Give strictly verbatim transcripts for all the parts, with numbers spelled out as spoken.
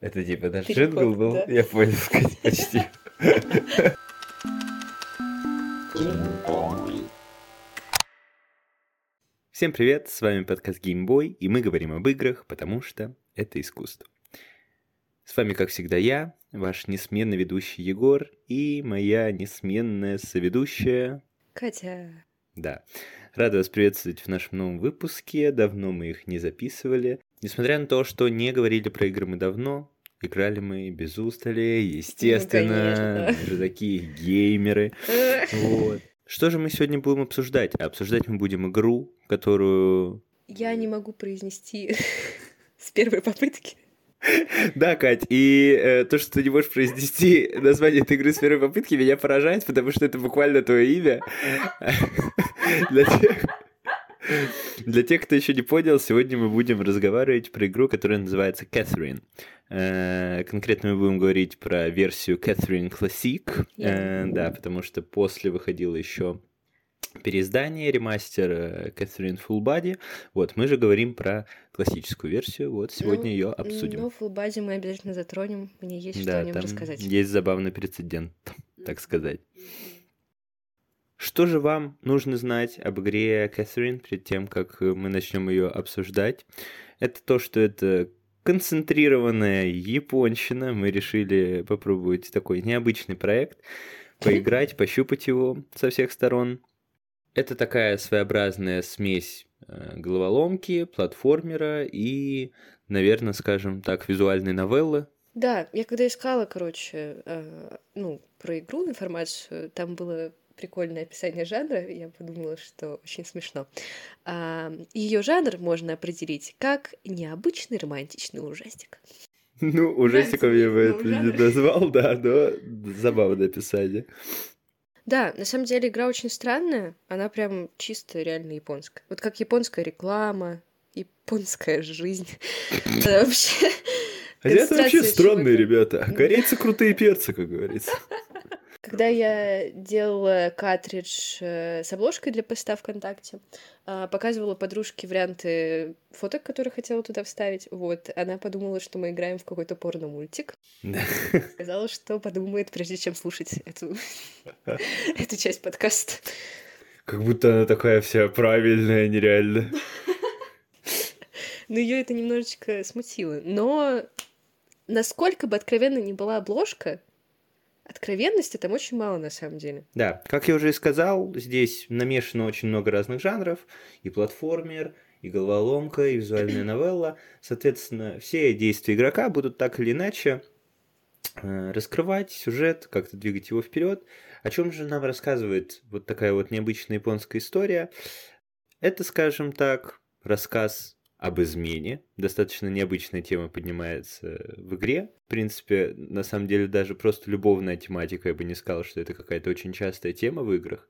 Это типа наш джингл был? Да. Я понял, сказать, почти. Всем привет, с вами подкаст Геймбой, и мы говорим об играх, потому что это искусство. С вами, как всегда, я, ваш несменный ведущий Егор, и моя несменная соведущая... Катя. Да. Рада вас приветствовать в нашем новом выпуске, давно мы их не записывали. Несмотря на то, что не говорили про игры мы давно, играли мы без устали, естественно, ну, даже такие геймеры. Вот. Что же мы сегодня будем обсуждать? Обсуждать мы будем игру, которую... Я не могу произнести с первой попытки. Да, Кать, и э, то, что ты не можешь произнести название этой игры с первой попытки, меня поражает, потому что это буквально твое имя. Для тех, для тех, кто еще не понял, сегодня мы будем разговаривать про игру, которая называется Catherine. Э, конкретно мы будем говорить про версию Catherine Classic, э, да, потому что после выходило еще переиздание, ремастер Catherine Full Body. Вот, мы же говорим про классическую версию, вот сегодня ну, ее обсудим. Ну, Full Body мы обязательно затронем, мне есть да, что о нем рассказать. Есть забавный прецедент, так сказать. Что же вам нужно знать об игре Catherine перед тем, как мы начнем ее обсуждать? Это то, что это концентрированная японщина. Мы решили попробовать такой необычный проект, поиграть, пощупать его со всех сторон. Это такая своеобразная смесь головоломки, платформера и, наверное, скажем так, визуальной новеллы. Да, я когда искала, короче, ну, про игру информацию, там было... прикольное описание жанра, я подумала, что очень смешно. Ее жанр можно определить как необычный романтичный ужастик. Ну, ужастиком я бы это не назвал, да, но забавное описание. Да, на самом деле игра очень странная, она прям чисто реально японская. Вот как японская реклама, японская жизнь. Это вообще... Это вообще странные ребята. Корейцы крутые перцы, как говорится. Когда я делала картридж с обложкой для поста ВКонтакте, показывала подружке варианты фоток, которые хотела туда вставить, вот, она подумала, что мы играем в какой-то порно-мультик. Сказала, что подумает, прежде чем слушать эту эту часть подкаста. Как будто она такая вся правильная, нереально. Ну, ее это немножечко смутило. Но насколько бы откровенно ни была обложка, откровенности там очень мало, на самом деле. Да, как я уже и сказал, здесь намешано очень много разных жанров. И платформер, и головоломка, и визуальная новелла. Соответственно, все действия игрока будут так или иначе раскрывать сюжет, как-то двигать его вперед. О чем же нам рассказывает вот такая вот необычная японская история? Это, скажем так, рассказ об измене. Достаточно необычная тема поднимается в игре. В принципе, на самом деле, даже просто любовная тематика, я бы не сказал, что это какая-то очень частая тема в играх.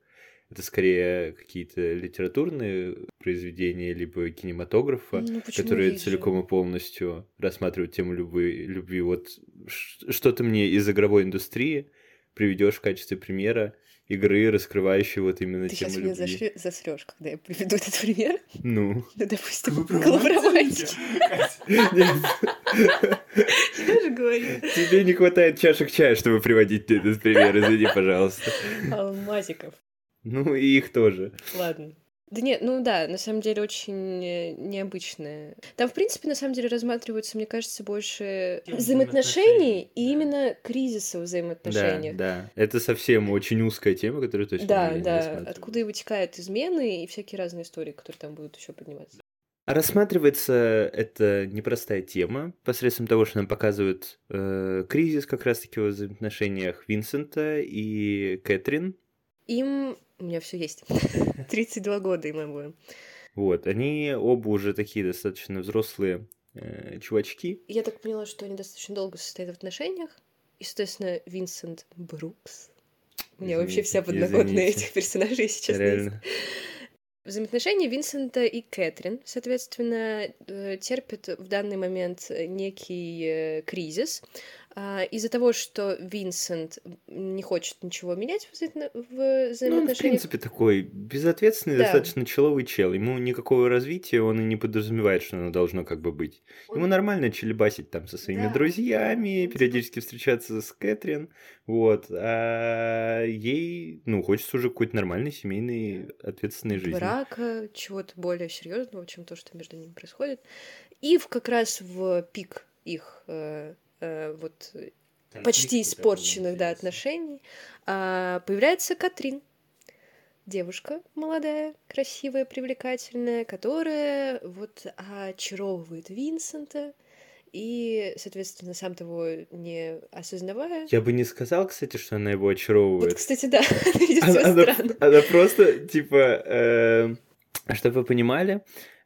Это скорее какие-то литературные произведения, либо кинематографа, ну, которые видите? Целиком и полностью рассматривают тему любви. любви. Вот что ты мне из игровой индустрии приведешь в качестве примера игры, раскрывающей вот именно ты тему любви. Ты сейчас меня засрёшь, когда я приведу этот пример. Ну? Ну, допустим, коллаборомантики. Я же говорила. Тебе не хватает чашек чая, чтобы приводить этот пример, извини, пожалуйста. Алмазиков. Ну, и их тоже. Ладно. Да нет, ну да, на самом деле очень необычное. Там, в принципе, на самом деле рассматриваются, мне кажется, больше взаимоотношений и именно кризиса в взаимоотношениях. Да, да. Это совсем очень узкая тема, которую точно да, не рассматривают. Да, да. Откуда и вытекают измены и всякие разные истории, которые там будут еще подниматься. А рассматривается эта непростая тема посредством того, что нам показывают э, кризис как раз-таки во взаимоотношениях Винсента и Кэтрин. Им... У меня все есть. тридцать два года им обоим. Вот, они оба уже такие достаточно взрослые э, чувачки. Я так поняла, что они достаточно долго состоят в отношениях. И, соответственно, Винсент Брукс. У меня извините, вообще вся подноготная этих персонажей сейчас реально. Есть. Взаимоотношения Винсента и Кэтрин, соответственно, терпят в данный момент некий кризис, Из-за того, что Винсент не хочет ничего менять в взаимоотношениях... Ну, он, в принципе, такой безответственный, да. достаточно человый чел. Ему никакого развития, он и не подразумевает, что оно должно как бы быть. Он... Ему нормально челебасить там со своими да. друзьями, периодически встречаться с Кэтрин, вот. А ей, ну, хочется уже какой-то нормальной, семейной, ответственной жизни. Брака, чего-то более серьезного, чем то, что между ними происходит. И в, как раз в пик их... вот конфликты, почти испорченных да, отношений, а, появляется Катрин. Девушка молодая, красивая, привлекательная, которая вот очаровывает Винсента и, соответственно, сам того не осознавая... Я бы не сказал, кстати, что она его очаровывает. Вот, кстати, да, она просто, типа, чтобы вы понимали...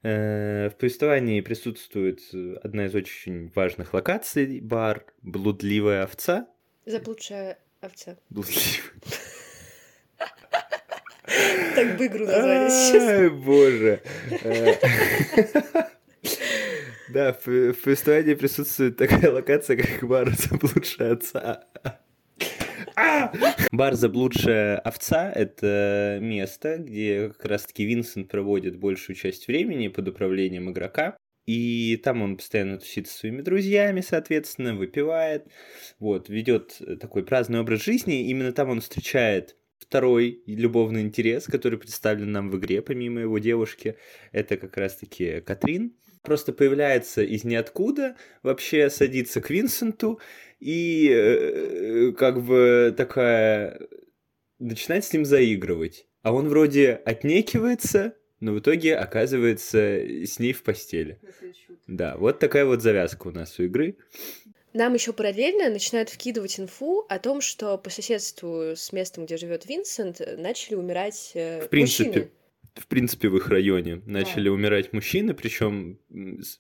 В повествовании присутствует одна из очень важных локаций, бар «Блудливая овца». Заблудшая овца. Блудливая. Так бы игру назвали сейчас. Ай, боже. Да, в повествовании присутствует такая локация, как бар «Заблудшая овца». Бар «Заблудшая овца» — это место, где как раз-таки Винсент проводит большую часть времени под управлением игрока. И там он постоянно тусит со своими друзьями, соответственно, выпивает, вот, ведет такой праздный образ жизни. Именно там он встречает второй любовный интерес, который представлен нам в игре, помимо его девушки. Это как раз-таки Катрин. Просто появляется из ниоткуда, вообще садится к Винсенту и э, как бы такая начинает с ним заигрывать. А он вроде отнекивается, но в итоге оказывается с ней в постели. Да, вот такая вот завязка у нас у игры. Нам еще параллельно начинают вкидывать инфу о том, что по соседству с местом, где живет Винсент, начали умирать мужчины. В принципе. Мужчины. В принципе, в их районе начали да. умирать мужчины, причем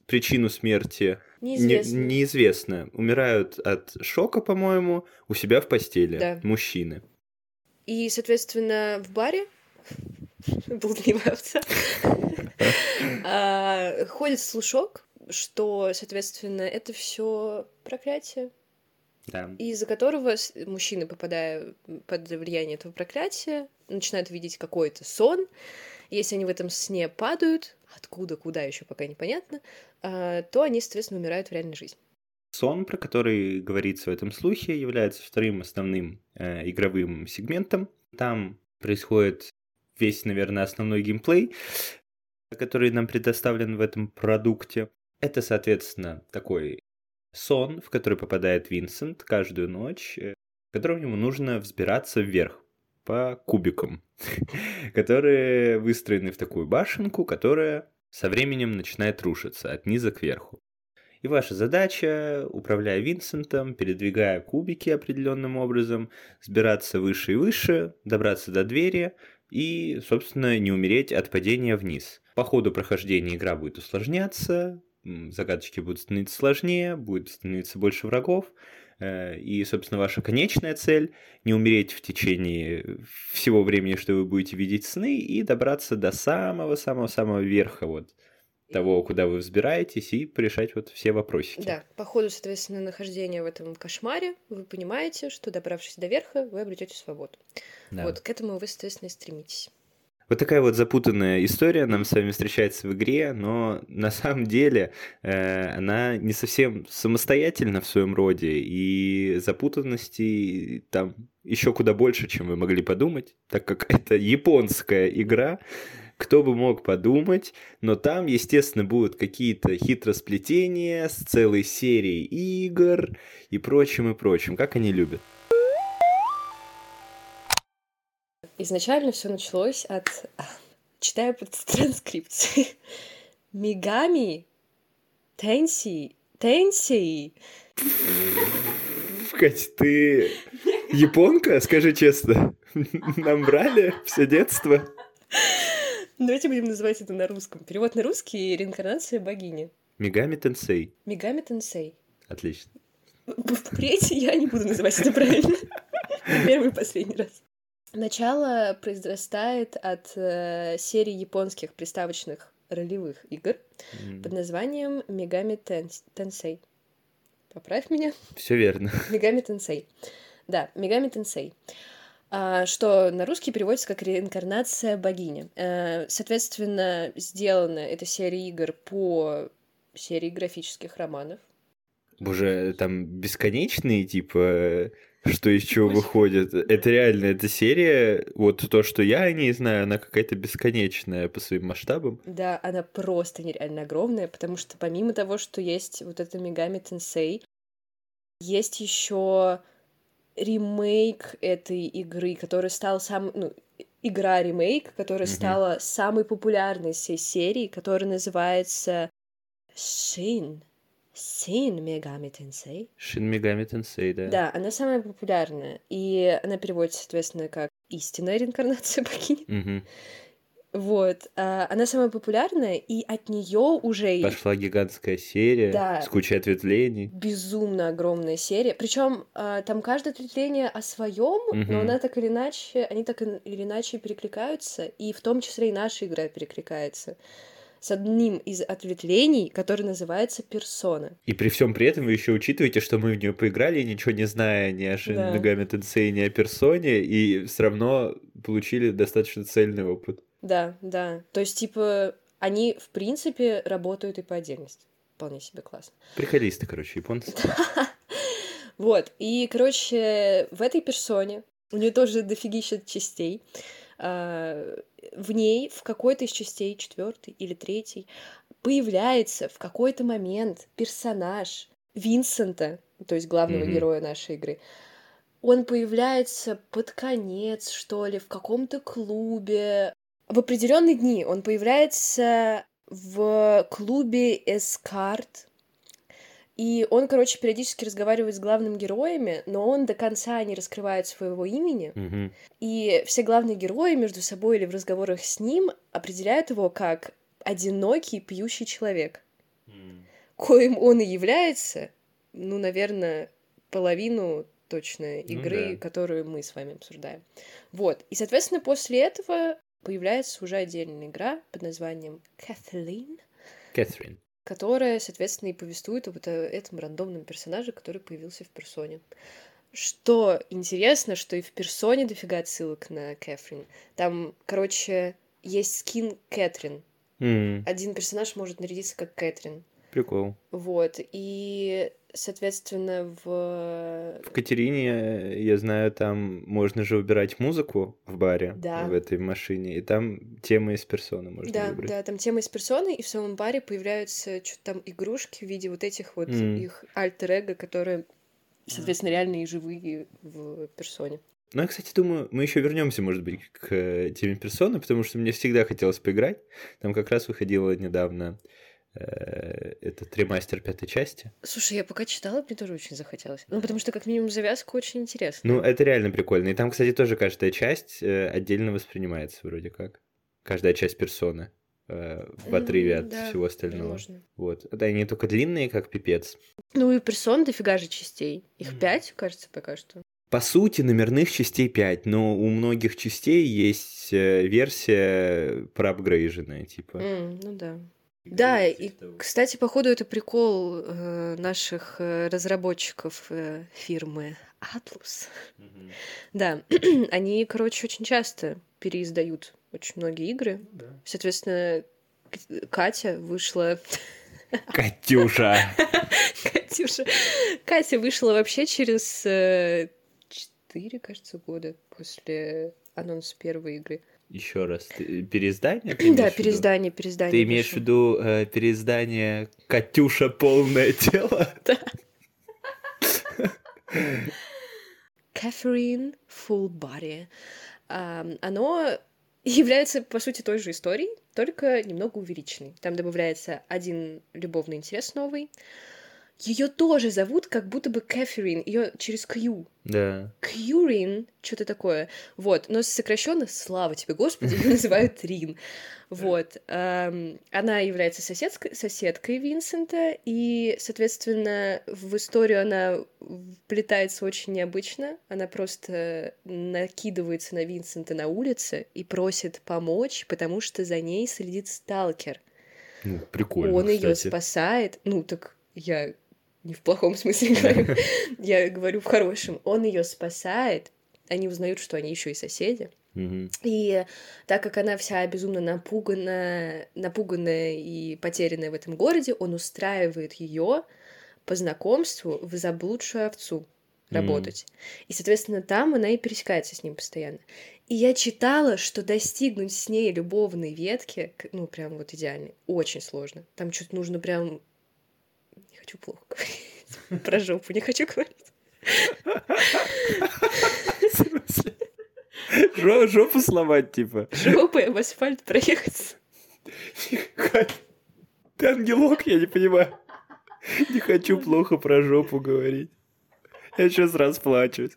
причину смерти неизвестно. Не, неизвестно. Умирают от шока, по-моему, у себя в постели да. мужчины. И, соответственно, в баре блудливая овца ходит слушок, что, соответственно, это все проклятие. Да. Из-за которого мужчины, попадая под влияние этого проклятия, начинают видеть какой-то сон. Если они в этом сне падают, откуда, куда еще пока непонятно, то они, соответственно, умирают в реальной жизни. Сон, про который говорится в этом слухе, является вторым основным э, игровым сегментом. Там происходит весь, наверное, основной геймплей, который нам предоставлен в этом продукте. Это, соответственно, такой... сон, в который попадает Винсент каждую ночь, в котором ему нужно взбираться вверх по кубикам, которые выстроены в такую башенку, которая со временем начинает рушиться от низа к верху. И ваша задача, управляя Винсентом, передвигая кубики определенным образом, сбираться выше и выше, добраться до двери и, собственно, не умереть от падения вниз. По ходу прохождения игра будет усложняться, загадочки будут становиться сложнее, будет становиться больше врагов, и, собственно, ваша конечная цель — не умереть в течение всего времени, что вы будете видеть сны, и добраться до самого-самого-самого верха вот того, куда вы взбираетесь, и порешать вот все вопросики. Да, по ходу, соответственно, нахождения в этом кошмаре вы понимаете, что, добравшись до верха, вы обретете свободу. Да. Вот, к этому вы, соответственно, и стремитесь. Вот такая вот запутанная история нам с вами встречается в игре, но на самом деле э, она не совсем самостоятельна в своем роде, и запутанности там еще куда больше, чем вы могли подумать, так как это японская игра, кто бы мог подумать, но там, естественно, будут какие-то хитросплетения с целой серией игр и прочим, и прочим, как они любят. Изначально все началось от... Читаю под транскрипцией. Мегами Тенси. Тенси. Кать, ты японка? Скажи честно. Нам брали все детство. Давайте будем называть это на русском. Перевод на русский — реинкарнация богини. Мегами Тенсей. Мегами Тенсей. Отлично. Впредь я не буду называть это правильно. Первый и последний раз. Начало произрастает от э, серии японских приставочных ролевых игр mm-hmm. под названием Megami Tensei. Поправь меня. Все верно. Мегами Тенсей. Да, Мегами Тенсей. Что на русский переводится как реинкарнация богини. Соответственно, сделана эта серия игр по серии графических романов. Боже, там бесконечные, типа, что из чего выходит. Это реально, эта серия, вот то, что я о ней знаю, она какая-то бесконечная по своим масштабам. Да, она просто нереально огромная, потому что помимо того, что есть вот эта Мегами Тенсей, есть еще ремейк этой игры, который стал сам... Ну, игра-ремейк, которая mm-hmm. стала самой популярной из всей серии, которая называется Shin. Shin Megami Tensei. Shin Megami Tensei, да. Да, она самая популярная, и она переводится, соответственно, как «Истинная реинкарнация богини». Mm-hmm. Вот. Она самая популярная, и от нее уже... Пошла гигантская серия, да, с кучей ответвлений. Безумно огромная серия. Причем там каждое ответвление о своем, mm-hmm. но она так или иначе, они так или иначе перекликаются, и в том числе и наша игра перекликается с одним из ответвлений, который называется Persona. И при всем при этом вы еще учитываете, что мы в нее поиграли, ничего не зная ни о Shin Megami Tensei, ни о Персоне, и все равно получили достаточно цельный опыт. Да, да. То есть, типа, они, в принципе, работают и по отдельности. Вполне себе классно. Приколисты, короче, японцы. Вот. И, короче, в этой персоне, у нее тоже дофигища частей, в ней, в какой-то из частей, четвёртой или третьей, появляется в какой-то момент персонаж Винсента, то есть главного mm-hmm. героя нашей игры. Он появляется под конец, что ли, в каком-то клубе. В определенные дни он появляется в клубе Эскарт, и он, короче, периодически разговаривает с главными героями, но он до конца не раскрывает своего имени, mm-hmm. и все главные герои между собой или в разговорах с ним определяют его как одинокий пьющий человек, mm. коим он и является, ну, наверное, половину... точно игры, ну, да. которую мы с вами обсуждаем. Вот. И, соответственно, после этого появляется уже отдельная игра под названием Catherine. Catherine. Которая, соответственно, и повествует об этом рандомном персонаже, который появился в персоне. Что интересно, что и в персоне дофига отсылок на Catherine. Там, короче, есть скин Catherine. Mm. Один персонаж может нарядиться как Catherine. Прикол. Вот. И... Соответственно, в... В Катерине, я знаю, там можно же выбирать музыку в баре, да. в этой машине, и там темы из персоны можно да, выбрать. Да, там темы из персоны, и в самом баре появляются что-то там игрушки в виде вот этих вот mm. их альтер-эго, которые, соответственно, mm. реальные и живые в персоне. Ну, я, кстати, думаю, мы еще вернемся, может быть, к теме персоны, потому что мне всегда хотелось поиграть. Там как раз выходило недавно... этот ремастер пятой части. Слушай, я пока читала, мне тоже очень захотелось. Ну, потому что, как минимум, завязка очень интересная. Ну, это реально прикольно. И там, кстати, тоже каждая часть отдельно воспринимается вроде как. Каждая часть персоны в отрыве mm, от да, всего остального. Можно. Вот. Да, они только длинные, как пипец. Ну, и персон дофига же частей. Их mm. пять, кажется, пока что. По сути, номерных частей пять, но у многих частей есть версия проапгрейженная, типа. Mm, ну да. Да, и, кстати, походу, это прикол э, наших э, разработчиков э, фирмы Atlus. Mm-hmm. Да, они, короче, очень часто переиздают очень многие игры. Mm-hmm. Соответственно, Катя вышла... Катюша! Катюша! Катя вышла вообще через э, четыре, кажется, года после анонса первой игры. Еще раз, ты, переиздание? Ты да, переиздание, переиздание. Ты имеешь в виду э, переиздание «Катюша. Полное тело»? Да. Catherine Full Body. Um, оно является, по сути, той же историей, только немного увеличенной. Там добавляется один любовный интерес новый. Ее тоже зовут как будто бы Catherine, ее через Q. Да. Кьюрин, что-то такое. Вот, но сокращенно, слава тебе, Господи, ее называют Рин. Вот. Она является соседкой Винсента, и, соответственно, в историю она вплетается очень необычно. Она просто накидывается на Винсента на улице и просит помочь, потому что за ней следит сталкер. Ну, прикольно, кстати. Он ее спасает. Ну, так я... не в плохом смысле говорю, я говорю в хорошем, он ее спасает, они узнают, что они еще и соседи. И так как она вся безумно напугана, напуганная и потерянная в этом городе, он устраивает ее по знакомству в заблудшую овцу работать. Mm. И, соответственно, там она и пересекается с ним постоянно. И я читала, что достигнуть с ней любовной ветки, ну, прям вот идеальной, очень сложно. Там что-то нужно прям... Не хочу плохо говорить. Про жопу не хочу говорить. Жопу сломать, типа. Жопой об асфальт проехаться. Ты ангелок, я не понимаю. Не хочу плохо про жопу говорить. Я сейчас расплачусь.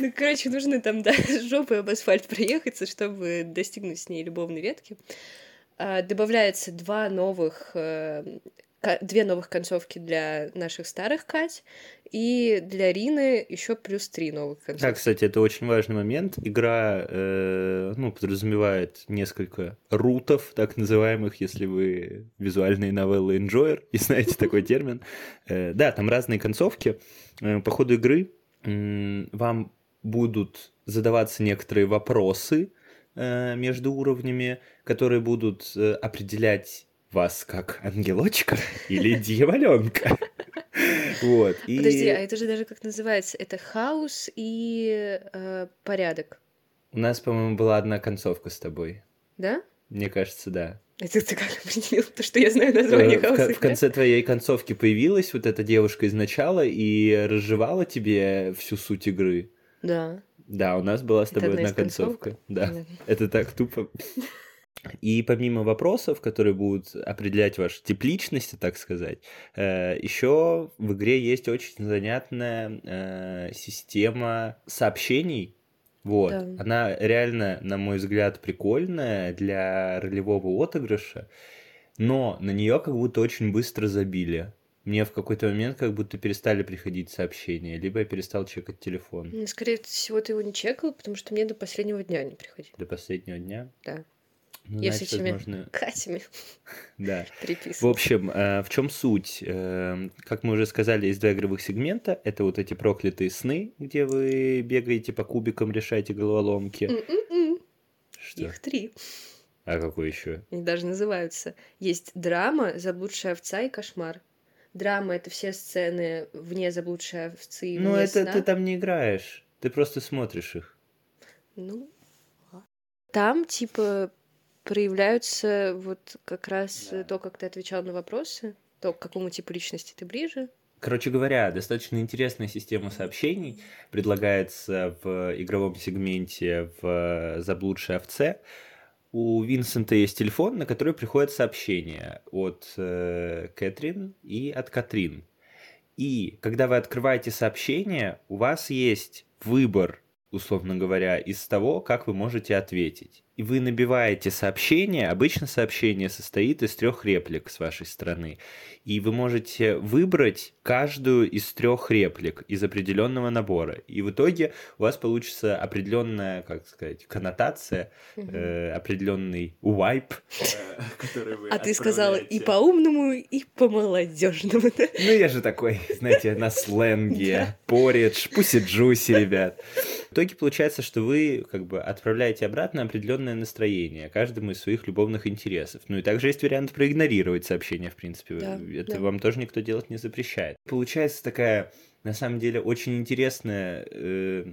Ну, короче, нужно там, да, жопой об асфальт проехаться, чтобы достигнуть с ней любовной ветки. Добавляется два новых... Две новых концовки для наших старых Кать, и для Рины еще плюс три новых концовки. Да, кстати, это очень важный момент. Игра э, ну, подразумевает несколько рутов, так называемых, если вы визуальные новеллы enjoyer, и знаете такой термин. Э, да, там разные концовки. Э, по ходу игры э, вам будут задаваться некоторые вопросы э, между уровнями, которые будут э, определять вас как ангелочка или дьяволенка. Вот, и... Подожди, а это же даже как называется? Это хаос и э, порядок. У нас, по-моему, была одна концовка с тобой. Да? Мне кажется, да. Это ты как определил? То, что я знаю название э, хаоса. В, в конце твоей концовки появилась вот эта девушка из начала и разжевала тебе всю суть игры. Да. Да, у нас была с тобой одна, одна концовка. концовка. Да. да. Это так тупо... И помимо вопросов, которые будут определять вашу тип личности, так сказать, еще в игре есть очень занятная система сообщений. Вот. Да. Она реально, на мой взгляд, прикольная для ролевого отыгрыша, но на нее как будто очень быстро забили. Мне в какой-то момент как будто перестали приходить сообщения, либо я перестал чекать телефон. Скорее всего, ты его не чекал, потому что мне до последнего дня не приходили. До последнего дня? Да. Ну, я с этими возможно... Катями да. переписываю. В общем, э, в чем суть? Э, как мы уже сказали, есть два игровых сегмента. Это вот эти проклятые сны, где вы бегаете по кубикам, решаете головоломки. Mm-mm-mm. Что? Их три. А какой еще? Они даже называются. Есть драма, заблудшая овца и кошмар. Драма — это все сцены вне заблудшей овцы и вне сна. Ну, это ты там не играешь. Ты просто смотришь их. Ну, там типа... проявляются вот как раз да. то, как ты отвечал на вопросы, то, к какому типу личности ты ближе. Короче говоря, достаточно интересная система сообщений предлагается в игровом сегменте в «Заблудшей овце». У Винсента есть телефон, на который приходят сообщения от э, Кэтрин и от Катрин. И когда вы открываете сообщение, у вас есть выбор, условно говоря, из того, как вы можете ответить. И вы набиваете сообщение, обычно сообщение состоит из трех реплик с вашей стороны, и вы можете выбрать каждую из трех реплик из определенного набора, и в итоге у вас получится определенная, как сказать, коннотация, mm-hmm. э, определенный вайб, который вы отправляете. А ты сказала и по-умному, и по-молодежному. Ну я же такой, знаете, на сленге, поридж, пуси-джуси, ребят. В итоге получается, что вы как бы отправляете обратно определенное настроение каждому из своих любовных интересов. Ну и также есть вариант проигнорировать сообщения, в принципе. Да, Это да. вам тоже никто делать не запрещает. Получается такая, на самом деле, очень интересная э,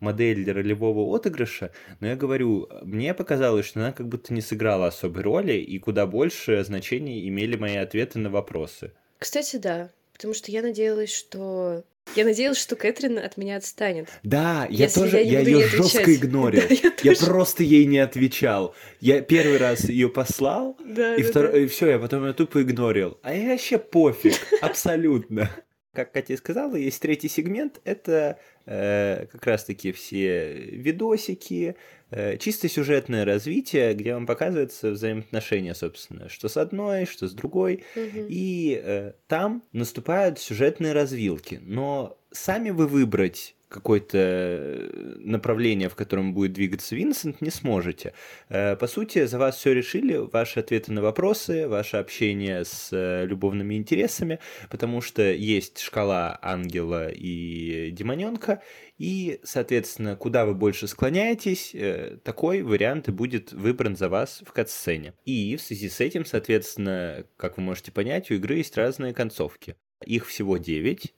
модель для ролевого отыгрыша. Но я говорю, мне показалось, что она как будто не сыграла особой роли, и куда больше значения имели мои ответы на вопросы. Кстати, да. Потому что я надеялась, что... Я надеялась, что Кэтрин от меня отстанет. Да, я тоже, я, я ее жестко игнорил. Да, я я просто ей не отвечал. Я первый раз ее послал, да, и, да, втор... да. и все, я потом ее тупо игнорил. А я вообще пофиг, абсолютно. Как Катя сказала, есть третий сегмент, это э, как раз-таки все видосики, э, чисто сюжетное развитие, где вам показываются взаимоотношения, собственно, что с одной, что с другой, угу. и э, там наступают сюжетные развилки, но сами вы выбрать, какое-то направление, в котором будет двигаться Винсент, не сможете. По сути, за вас все решили, ваши ответы на вопросы, ваше общение с любовными интересами, потому что есть шкала ангела и демоненка, и, соответственно, куда вы больше склоняетесь, такой вариант и будет выбран за вас в кат-сцене. И в связи с этим, соответственно, как вы можете понять, у игры есть разные концовки. Их всего девять,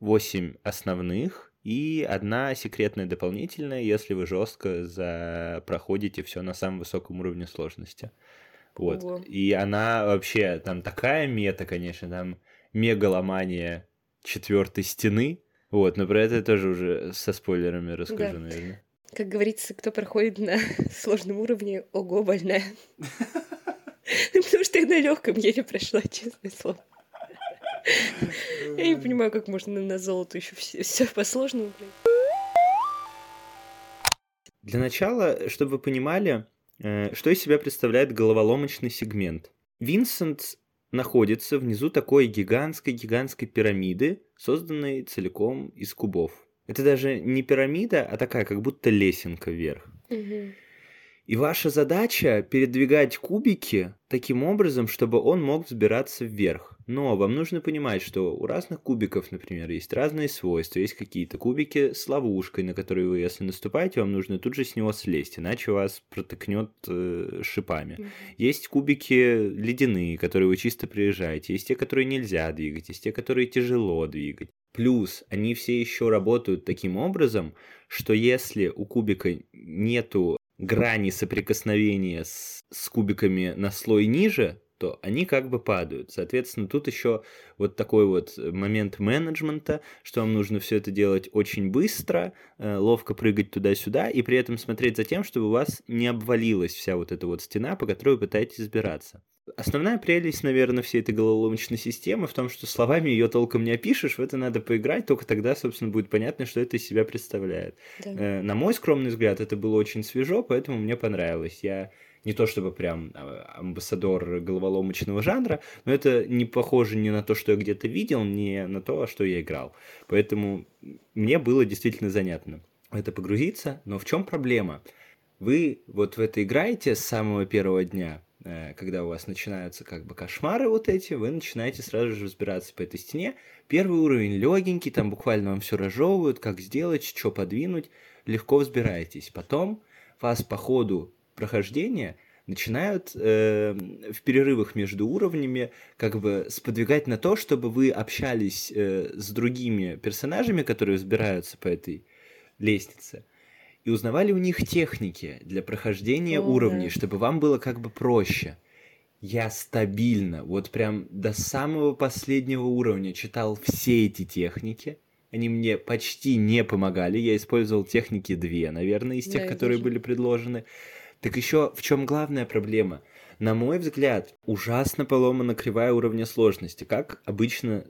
восемь основных, и одна секретная дополнительная, если вы жестко за... проходите все на самом высоком уровне сложности. Вот. Ого. И она вообще, там такая мета, конечно, там мегаломания четвертой стены. Вот, но про это я тоже уже со спойлерами расскажу, да. Наверное. Как говорится, кто проходит на сложном уровне, ого, больная. Потому что я на легком еле прошла, честное слово. Я не понимаю, как можно на золото еще все, все по-сложному, блин. Для начала, чтобы вы понимали, что из себя представляет головоломочный сегмент. Винсент находится внизу такой гигантской-гигантской пирамиды, созданной целиком из кубов. Это даже не пирамида, а такая, как будто лесенка вверх. Угу. И ваша задача передвигать кубики таким образом, чтобы он мог взбираться вверх. Но вам нужно понимать, что у разных кубиков, например, есть разные свойства. Есть какие-то кубики с ловушкой, на которые вы, если наступаете, вам нужно тут же с него слезть, иначе вас протыкнет э, шипами. Mm-hmm. Есть кубики ледяные, которые вы чисто приезжаете. Есть те, которые нельзя двигать, есть те, которые тяжело двигать. Плюс они все еще работают таким образом, что если у кубика нету грани соприкосновения с, с кубиками на слой ниже, то они как бы падают. Соответственно, тут еще вот такой вот момент менеджмента, что вам нужно все это делать очень быстро, э, ловко прыгать туда-сюда, и при этом смотреть за тем, чтобы у вас не обвалилась вся вот эта вот стена, по которой вы пытаетесь сбираться. Основная прелесть, наверное, всей этой головоломочной системы в том, что словами ее толком не опишешь, в это надо поиграть, только тогда, собственно, будет понятно, что это из себя представляет. Да. Э, на мой скромный взгляд, это было очень свежо, поэтому мне понравилось. Я не то чтобы прям амбассадор головоломочного жанра, но это не похоже ни на то, что я где-то видел, ни на то, что я играл. Поэтому мне было действительно занятно в это погрузиться. Но в чем проблема? Вы вот в это играете с самого первого дня, когда у вас начинаются как бы кошмары вот эти, вы начинаете сразу же разбираться по этой стене. Первый уровень легенький, там буквально вам все разжевывают, как сделать, что подвинуть. Легко взбираетесь. Потом вас по ходу прохождения начинают э, в перерывах между уровнями как бы сподвигать на то, чтобы вы общались э, с другими персонажами, которые взбираются по этой лестнице, и узнавали у них техники для прохождения О, уровней, да. чтобы вам было как бы проще. Я стабильно, вот прям до самого последнего уровня читал все эти техники. Они мне почти не помогали. Я использовал техники две, наверное, из тех, да, которые были предложены. Так еще в чем главная проблема? На мой взгляд, ужасно поломана кривая уровня сложности. Как обычно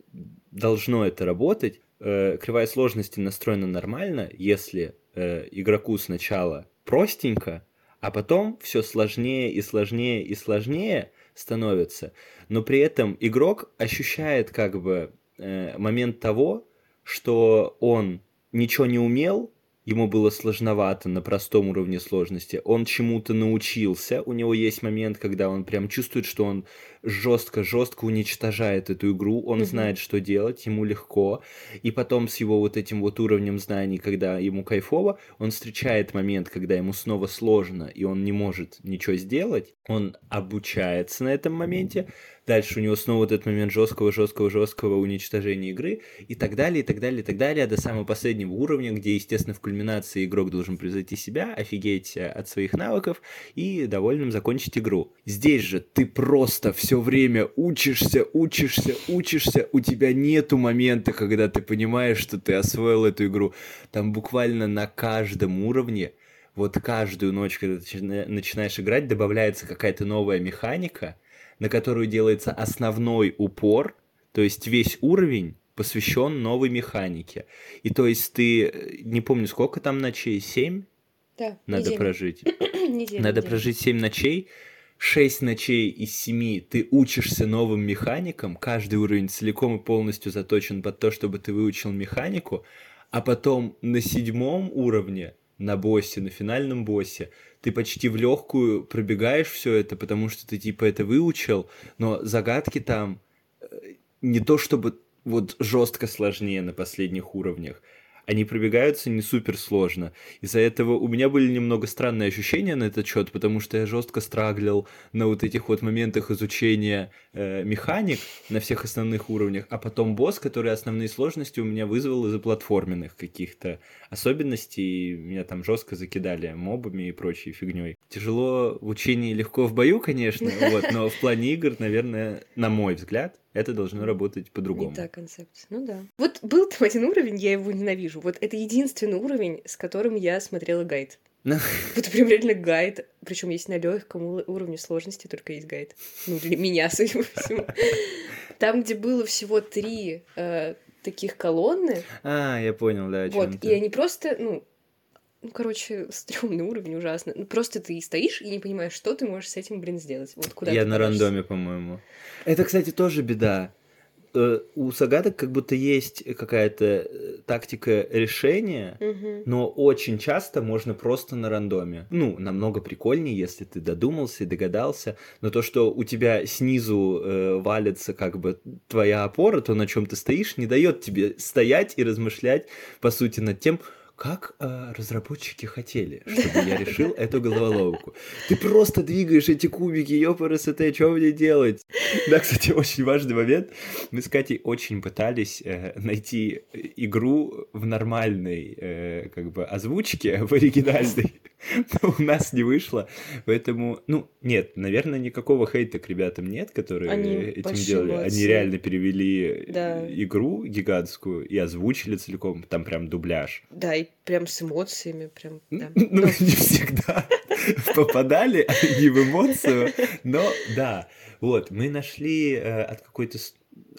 должно это работать? Э, кривая сложности настроена нормально, если э, игроку сначала простенько, а потом все сложнее и сложнее и сложнее становится. Но при этом игрок ощущает как бы э, момент того, что он ничего не умел, ему было сложновато на простом уровне сложности, он чему-то научился, у него есть момент, когда он прям чувствует, что он жестко-жестко уничтожает эту игру, он mm-hmm. знает, что делать, ему легко, и потом с его вот этим вот уровнем знаний, когда ему кайфово, он встречает момент, когда ему снова сложно, и он не может ничего сделать, он обучается на этом моменте, дальше у него снова вот этот момент жесткого-жесткого-жесткого уничтожения игры, и так далее, и так далее, и так далее, до самого последнего уровня, где, естественно, в кульминации игрок должен превзойти себя, офигеть от своих навыков и довольным закончить игру. Здесь же ты просто все время учишься, учишься, учишься, у тебя нету момента, когда ты понимаешь, что ты освоил эту игру. Там буквально на каждом уровне, вот каждую ночь, когда ты начинаешь играть, добавляется какая-то новая механика, на которую делается основной упор, то есть весь уровень посвящен новой механике. И то есть ты, не помню, сколько там ночей, семь? Да, надо неделю. прожить. неделю, надо неделю. прожить семь ночей. шесть ночей из семи ты учишься новым механикам, каждый уровень целиком и полностью заточен под то, чтобы ты выучил механику, а потом на седьмом уровне, на боссе, на финальном боссе, ты почти в легкую пробегаешь все это, потому что ты типа это выучил, но загадки там не то чтобы вот жестко сложнее на последних уровнях. Они пробегаются не суперсложно. Из-за этого у меня были немного странные ощущения на этот счет, потому что я жестко страглил на вот этих вот моментах изучения э, механик на всех основных уровнях, а потом босс, который основные сложности у меня вызвал из-за платформенных каких-то особенностей, и меня там жестко закидали мобами и прочей фигней. Тяжело в учении, легко в бою, конечно, вот, но в плане игр, наверное, на мой взгляд, это должно работать по-другому. Не та концепция, ну да. Вот был там один уровень, я его ненавижу. Вот это единственный уровень, с которым я смотрела гайд. Вот прям реально гайд. Причем есть на легком уровне сложности, только есть гайд. Ну, для меня, судя по всему. Там, где было всего три э, таких колонны. А, я понял, да, о чем вот, ты. И они просто, ну... Ну, короче, стрёмный уровень, ужасно. Ну, просто ты стоишь и не понимаешь, что ты можешь с этим, блин, сделать. Вот куда Я ты на подаешься? Рандоме, по-моему. Это, кстати, тоже беда. У загадок как будто есть какая-то тактика решения, угу. но очень часто можно просто на рандоме. Ну, намного прикольнее, если ты додумался и догадался, но то, что у тебя снизу э, валится как бы твоя опора, то, на чем ты стоишь, не дает тебе стоять и размышлять, по сути, над тем, как э, разработчики хотели, чтобы я решил эту головоломку. Ты просто двигаешь эти кубики, ёпарасоте, что мне делать? Да, кстати, очень важный момент. Мы с Катей очень пытались э, найти игру в нормальной э, как бы озвучке, в оригинальной, но у нас не вышло. Поэтому, ну, нет, наверное, никакого хейта к ребятам нет, которые Они этим делали. Молодцы. Они реально перевели да. игру гигантскую и озвучили целиком, там прям дубляж. Да, и прям с эмоциями, прям, да. Ну, не всегда попадали, не в эмоцию, но да. Вот, мы нашли э, от какой-то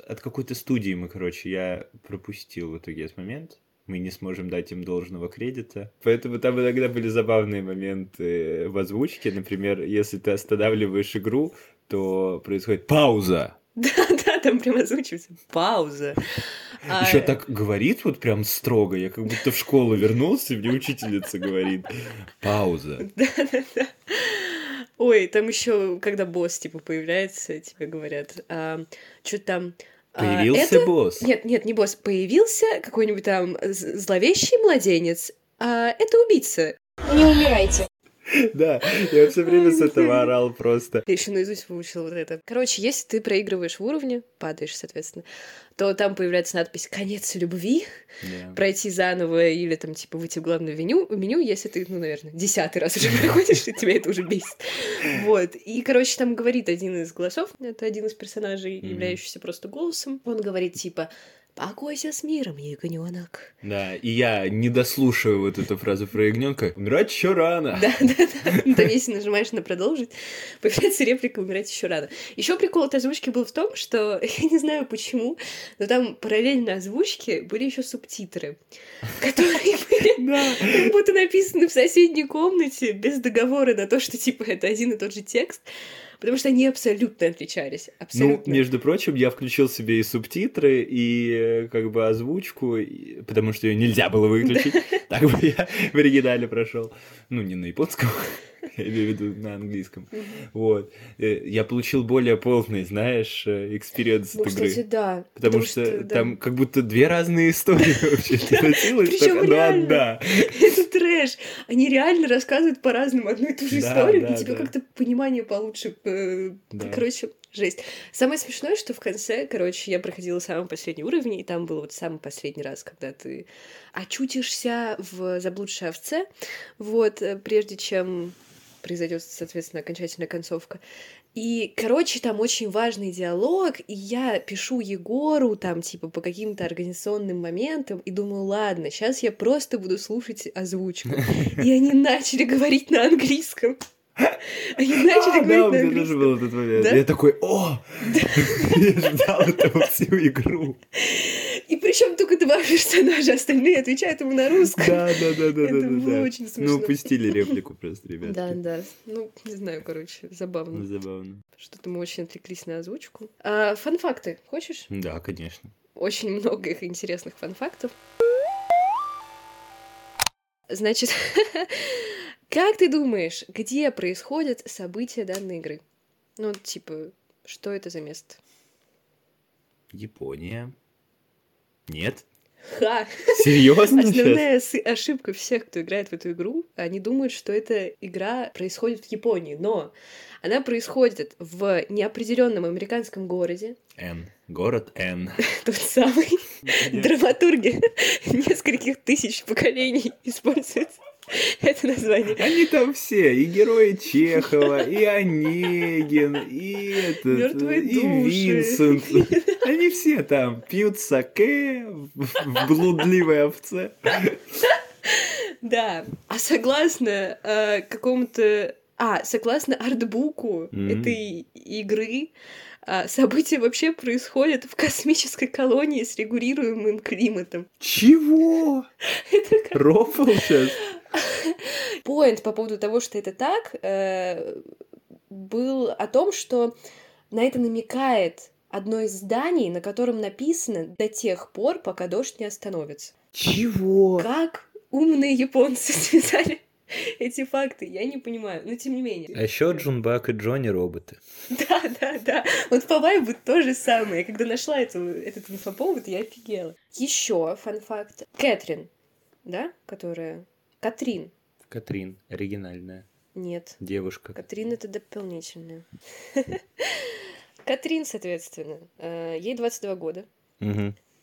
от какой-то студии мы, короче, я пропустил в итоге этот момент. Мы не сможем дать им должного кредита. Поэтому там иногда были забавные моменты в озвучке. Например, если ты останавливаешь игру, то происходит пауза. Да-да, там прям озвучивается пауза. А... Еще так говорит вот прям строго. Я как будто в школу вернулся, и мне учительница говорит пауза. Да-да-да. Ой, там еще, когда босс типа появляется, тебе говорят, а, что-то там... Появился это... босс? Нет, нет, не босс. Появился какой-нибудь там зловещий младенец. А это убийца. Не умирайте. Да, я все время с этого орал просто. Я еще наизусть выучила вот это. Короче, если ты проигрываешь в уровне, падаешь, соответственно, то там появляется надпись «Конец любви», yeah. пройти заново или там типа выйти в главное меню, меню, если ты, ну, наверное, десятый раз уже проходишь, и тебя это уже бесит. Вот. И, короче, там говорит один из голосов, это один из персонажей, mm-hmm. являющийся просто голосом, он говорит типа «Покойся с миром, ягнёнок». Да, и я не дослушаю вот эту фразу про ягнёнка. «Умирать еще рано». Да, да, да. Там если нажимаешь на «Продолжить», появляется реплика «Умирать еще рано». Еще прикол этой озвучки был в том, что, я не знаю почему, но там параллельно озвучке были еще субтитры, которые были как будто написаны в соседней комнате без договора на то, что типа это один и тот же текст. Потому что они абсолютно отличались. Абсолютно. Ну, между прочим, я включил себе и субтитры, и как бы озвучку, и... потому что ее нельзя было выключить. Так бы я в оригинале прошел. Ну, не на японском, я имею в виду на английском. Вот. Я получил более полный, знаешь, экспириенс от игры. Кстати, да. Потому что там как будто две разные истории вообще случилось. Причём реально. Это трэш. Они реально рассказывают по-разному одну и ту же историю, и тебе как-то понимание получше... Да. Короче, жесть. Самое смешное, что в конце, короче, я проходила самый последний уровень, и там был вот самый последний раз, когда ты очутишься в заблудшей овце, вот, прежде чем произойдет, соответственно, окончательная концовка. И, короче, там очень важный диалог, и я пишу Егору там, типа, по каким-то организационным моментам, и думаю, ладно, сейчас я просто буду слушать озвучку. И они начали говорить на английском. Они начали а, говорить да, у меня тоже был этот момент. Да? Я такой, о! Да. Я ждал этого всю игру. И причем только два персонажа, остальные отвечают ему на русском. Да, да, да, да. Это да, было да. очень смешно. Ну, упустили реплику просто, ребята. Да, да. Ну, не знаю, короче, забавно. Забавно. Что-то мы очень отвлеклись на озвучку. А, фан-факты хочешь? Да, конечно. Очень много их интересных фан-фактов. Значит, как ты думаешь, где происходят события данной игры? Ну, типа, что это за место? Япония. Нет? Ха! Серьезно? Основная с- ошибка всех, кто играет в эту игру, они думают, что эта игра происходит в Японии, но она происходит в неопределенном американском городе. Н. Город Н. Тот самый. Драматурги нескольких тысяч поколений используют это название. Они там все, и герои Чехова, и Онегин, и этот, и Винсент. Они все там пьют саке в блудливой овце. Да, а согласно э, какому-то... А, согласно артбуку mm-hmm. этой игры, события вообще происходят в космической колонии с регулируемым климатом. Чего? Это как... Рофл сейчас? Поинт по поводу того, что это так, был о том, что на это намекает одно из зданий, на котором написано «до тех пор, пока дождь не остановится». Чего? Как умные японцы связали эти факты, я не понимаю, но тем не менее. А еще Джунбак и Джонни роботы. Да, да, да. Вот по вайбу то же самое. Когда нашла эту, этот инфоповод, я офигела. Еще фан-факт. Кэтрин, да, которая... Катрин. Катрин, оригинальная. Нет. Девушка. Катрин — это дополнительная. Катрин, соответственно, ей двадцать два года.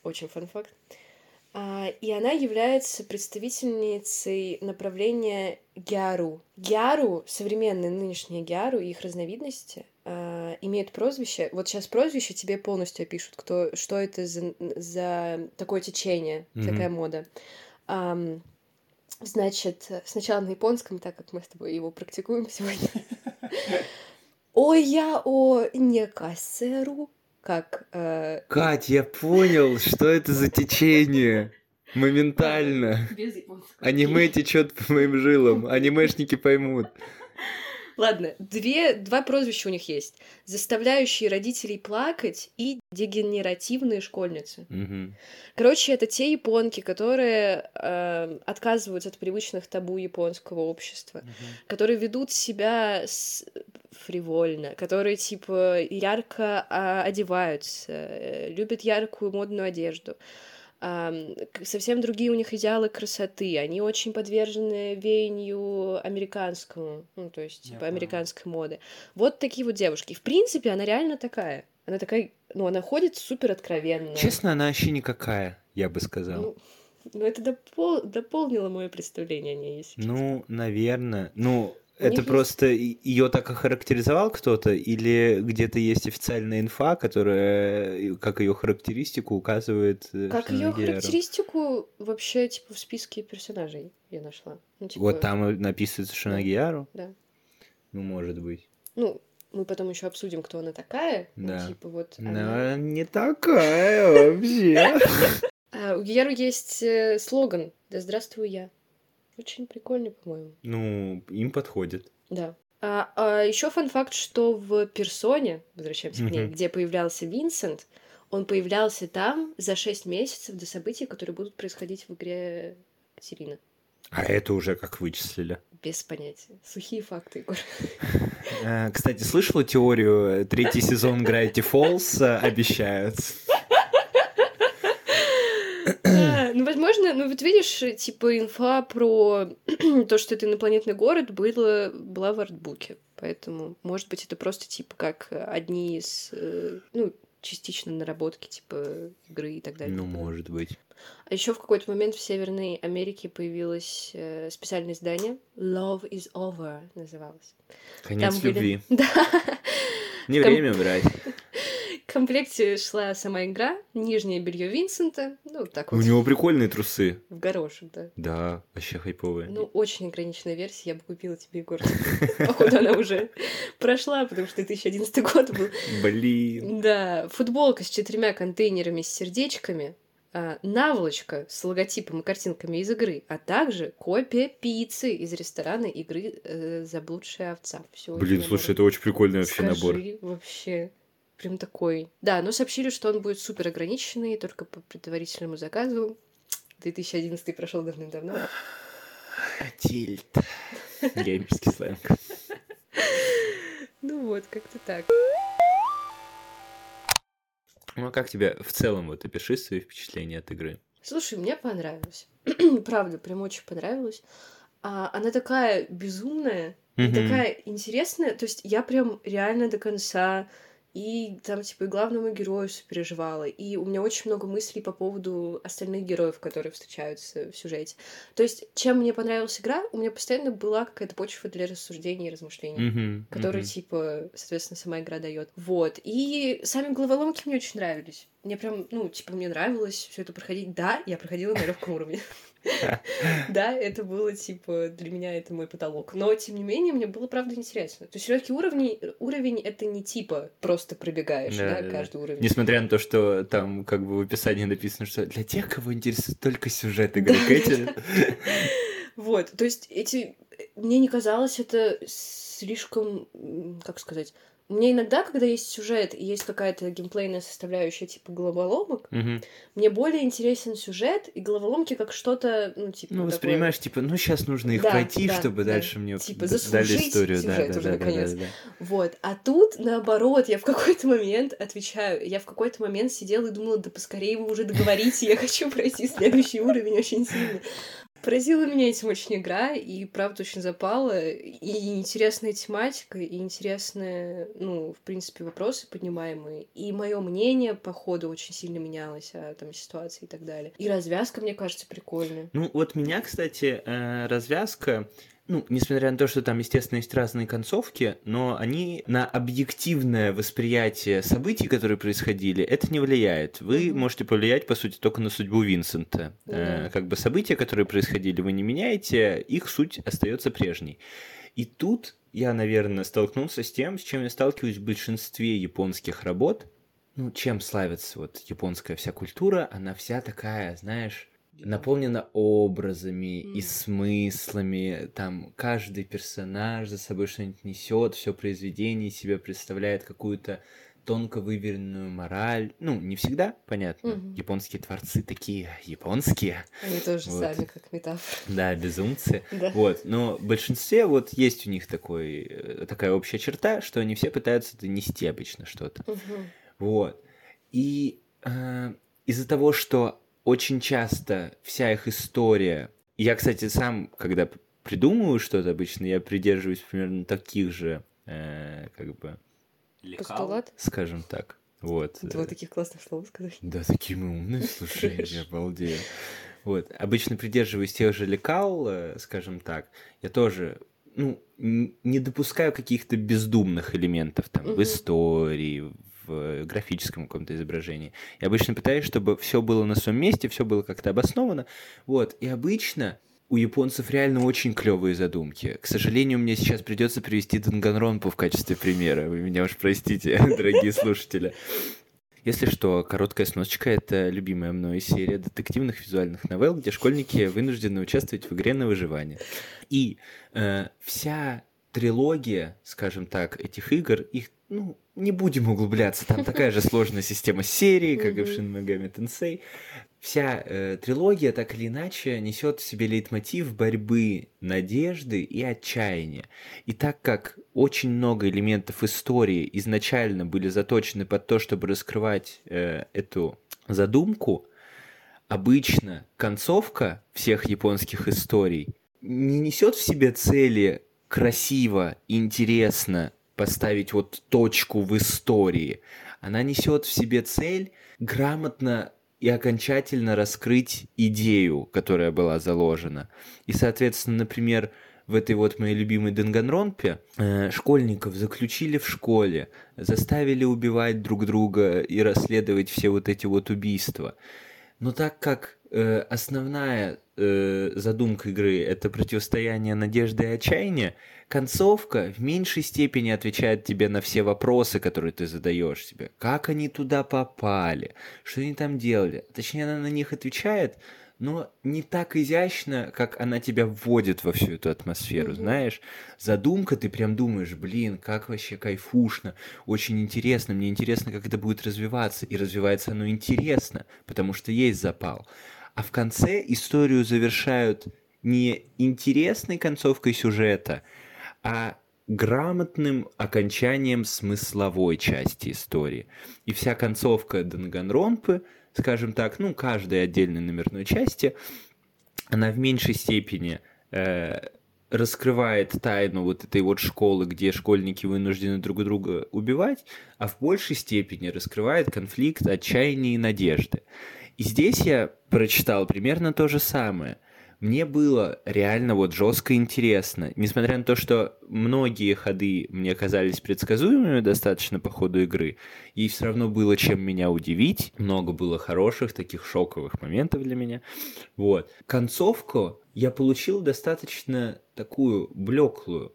Очень фан-факт. И она является представительницей направления гяру. Гяру, современные нынешние гяру и их разновидности, имеют прозвище. Вот сейчас прозвище тебе полностью опишут, кто, что это за, за такое течение, mm-hmm. такая мода. Значит, сначала на японском, так как мы с тобой его практикуем сегодня. Ой, я о некасеру. Как, э... Кать, я понял, что это за течение. Моментально. Без японского. Аниме течет по моим жилам. Анимешники поймут. Ладно, две, два прозвища у них есть. Заставляющие родителей плакать и дегенеративные школьницы. Угу. Короче, это те японки, которые э, отказываются от привычных табу японского общества, угу. которые ведут себя с... фривольно, которые, типа, ярко э, одеваются, э, любят яркую модную одежду. Совсем другие у них идеалы красоты. Они очень подвержены веянию американскому, ну, то есть, типа, американской моды. Вот такие вот девушки. В принципе, она реально такая. Она такая, ну, она ходит супер откровенно. Честно, она вообще никакая, я бы сказал. Ну, ну это допол- дополнило мое представление о ней, если Ну, честно. Наверное. Ну, у это просто есть... ее так охарактеризовал кто-то, или где-то есть официальная инфа, которая как ее характеристику указывает. Как ее характеристику вообще типа в списке персонажей я нашла. Ну, типа... Вот там написывается Шинагиару. Да. Ну, может быть. Ну, мы потом еще обсудим, кто она такая. Да. Ну, типа вот. Она... она не такая вообще. У Гияру есть слоган «Да здравствую я». Очень прикольный, по-моему. Ну, им подходит. Да. А, а еще фан-факт, что в «Персоне», возвращаемся mm-hmm. к ней, где появлялся Винсент, он появлялся там за шесть месяцев до событий, которые будут происходить в игре Катерина. А это уже как вычислили? Без понятия. Сухие факты, Егор. Кстати, слышала теорию? Третий сезон Gravity Falls обещают. Ну, возможно, ну вот видишь, типа, инфа про то, что это инопланетный город, было, была в артбуке. Поэтому, может быть, это просто, типа, как одни из, э, ну, частично наработки, типа, игры и так далее. Ну, может быть. А еще в какой-то момент в Северной Америке появилось э, специальное издание. Love is over называлось. Конец Там любви. Были... Да. Не Там... время брать. В комплекте шла сама игра, нижнее белье Винсента, ну, так вот. У него прикольные трусы. В горошек, да. Да, вообще хайповые. Ну, очень ограниченная версия, я бы купила тебе, Егор. Походу, она уже прошла, потому что две тысячи одиннадцатый год был. Блин. Да, футболка с четырьмя контейнерами с сердечками, наволочка с логотипом и картинками из игры, а также копия пиццы из ресторана игры «Заблудшая овца». Блин, слушай, это очень прикольный вообще набор. Вообще... Прям такой. Да, но сообщили, что он будет супер ограниченный, только по предварительному заказу. две тысячи одиннадцатый прошел давным-давно. Тильт. Геймерский сленг. Ну вот, как-то так. Ну а как тебе в целом, вот, опиши свои впечатления от игры? Слушай, мне понравилось. Правда, прям очень понравилось. А, она такая безумная, mm-hmm. такая интересная. То есть я прям реально до конца... И там, типа, и главному герою сопереживала. И у меня очень много мыслей по поводу остальных героев, которые встречаются в сюжете. То есть, чем мне понравилась игра, у меня постоянно была какая-то почва для рассуждений и размышлений, mm-hmm. которые, mm-hmm. типа, соответственно, сама игра дает. Вот. И сами головоломки мне очень нравились. Мне прям, ну, типа, мне нравилось все это проходить. Да, я проходила на легком уровне. Да, это было, типа, для меня это мой потолок. Но, тем не менее, мне было, правда, интересно. То есть легкий уровень — это не типа просто пробегаешь, да, каждый уровень. Несмотря на то, что там как бы в описании написано, что для тех, кого интересует только сюжет игры Кэти. Вот, то есть эти... Мне не казалось это слишком, как сказать... Мне иногда, когда есть сюжет и есть какая-то геймплейная составляющая типа головоломок, угу. мне более интересен сюжет и головоломки как что-то, ну, типа... Ну, такое... воспринимаешь, типа, ну, сейчас нужно их да, пройти, да, чтобы да, дальше да. мне типа, дали историю. Сюжет да, уже, да, наконец. Да, да, да. Вот. А тут, наоборот, я в какой-то момент, отвечаю, я в какой-то момент сидела и думала, да поскорее вы уже договоритесь, я хочу пройти следующий уровень очень сильно. Поразила меня этим очень игра, и, правда, очень запала, и интересная тематика, и интересные, ну, в принципе, вопросы поднимаемые, и мое мнение, по ходу, очень сильно менялось о там, ситуации и так далее. И развязка, мне кажется, прикольная. Ну, вот меня, кстати, развязка... Ну, несмотря на то, что там, естественно, есть разные концовки, но они на объективное восприятие событий, которые происходили, это не влияет. Вы mm-hmm. можете повлиять, по сути, только на судьбу Винсента. Mm-hmm. Э, как бы события, которые происходили, вы не меняете, их суть остается прежней. И тут я, наверное, столкнулся с тем, с чем я сталкиваюсь в большинстве японских работ. Ну, чем славится вот японская вся культура, она вся такая, знаешь... наполнена образами mm. и смыслами, там каждый персонаж за собой что-нибудь несет, все произведение себя представляет какую-то тонко выверенную мораль. Ну, не всегда, понятно. Mm-hmm. Японские творцы такие японские. Они тоже вот. Сами как метафоры. Да, безумцы. да. Вот. Но в большинстве вот есть у них такой, такая общая черта, что они все пытаются донести обычно что-то. Mm-hmm. Вот. И э, из-за того, что очень часто вся их история... Я, кстати, сам, когда придумываю что-то обычно, я придерживаюсь примерно таких же, э, как бы... Постулат? Скажем так. Вот. Два таких классных слова сказать. Да, такие мы умные, слушай, я обалдею. Вот. Обычно придерживаюсь тех же лекал, скажем так. Я тоже... Ну, не допускаю каких-то бездумных элементов там в истории, в графическом каком-то изображении. Я обычно пытаюсь, чтобы все было на своем месте, все было как-то обосновано. Вот. И обычно у японцев реально очень клевые задумки. К сожалению, мне сейчас придется привести Данганронпу в качестве примера. Вы меня уж простите, дорогие слушатели. Если что, короткая сносочка — это любимая мной серия детективных визуальных новелл, где школьники вынуждены участвовать в игре на выживание. И э, вся трилогия, скажем так, этих игр, их, ну, не будем углубляться, там такая же сложная система серии, как и в Shin Megami Tensei. Вся э, трилогия так или иначе несет в себе лейтмотив борьбы, надежды и отчаяния. И так как очень много элементов истории изначально были заточены под то, чтобы раскрывать э, эту задумку, обычно концовка всех японских историй не несет в себе цели красиво, интересно поставить вот точку в истории. Она несет в себе цель грамотно и окончательно раскрыть идею, которая была заложена. И, соответственно, например, в этой вот моей любимой Данганронпе э, школьников заключили в школе, заставили убивать друг друга и расследовать все вот эти вот убийства. Но так как э, основная э, задумка игры — это противостояние надежды и отчаяния, концовка в меньшей степени отвечает тебе на все вопросы, которые ты задаешь себе. Как они туда попали? Что они там делали? Точнее, она на них отвечает, но не так изящно, как она тебя вводит во всю эту атмосферу, mm-hmm. знаешь? Задумка, ты прям думаешь, блин, как вообще кайфушно, очень интересно, мне интересно, как это будет развиваться. И развивается оно интересно, потому что есть запал. А в конце историю завершают... не интересной концовкой сюжета, а грамотным окончанием смысловой части истории. И вся концовка Данганронпы, скажем так, ну, каждой отдельной номерной части, она в меньшей степени э, раскрывает тайну вот этой вот школы, где школьники вынуждены друг друга убивать, а в большей степени раскрывает конфликт отчаяния и надежды. И здесь я прочитал примерно то же самое. Мне было реально вот жестко интересно. Несмотря на то, что многие ходы мне казались предсказуемыми достаточно по ходу игры, ей все равно было чем меня удивить. Много было хороших, таких шоковых моментов для меня. Вот. Концовку я получил достаточно такую блеклую,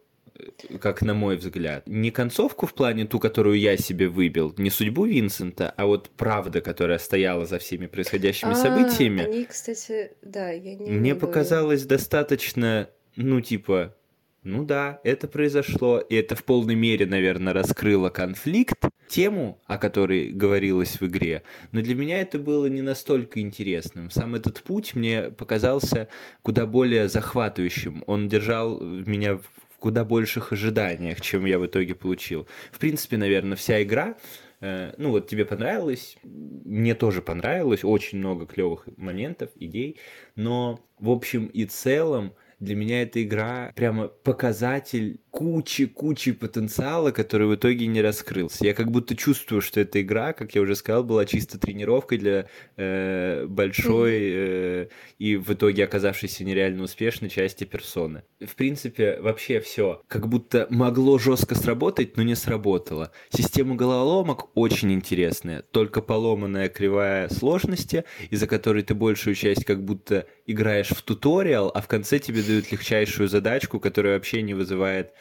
как на мой взгляд. Не концовку в плане ту, которую я себе выбил, не судьбу Винсента, а вот правда, которая стояла за всеми происходящими а, событиями. Они, кстати, да, я не... Мне показалось достаточно, ну, типа, ну да, это произошло, и это в полной мере, наверное, раскрыло конфликт, тему, о которой говорилось в игре, но для меня это было не настолько интересным. Сам этот путь мне показался куда более захватывающим. Он держал меня в куда больших ожиданиях, чем я в итоге получил. В принципе, наверное, вся игра, э, ну вот тебе понравилась, мне тоже понравилось, очень много клевых моментов, идей, но в общем и целом для меня эта игра прямо показатель кучи-кучи потенциала, который в итоге не раскрылся. Я как будто чувствую, что эта игра, как я уже сказал, была чисто тренировкой для э, большой э, и в итоге оказавшейся нереально успешной части Персоны. В принципе, вообще все как будто могло жестко сработать, но не сработало. Система головоломок очень интересная, только поломанная кривая сложности, из-за которой ты большую часть как будто играешь в туториал, а в конце тебе дают легчайшую задачку, которая вообще не вызывает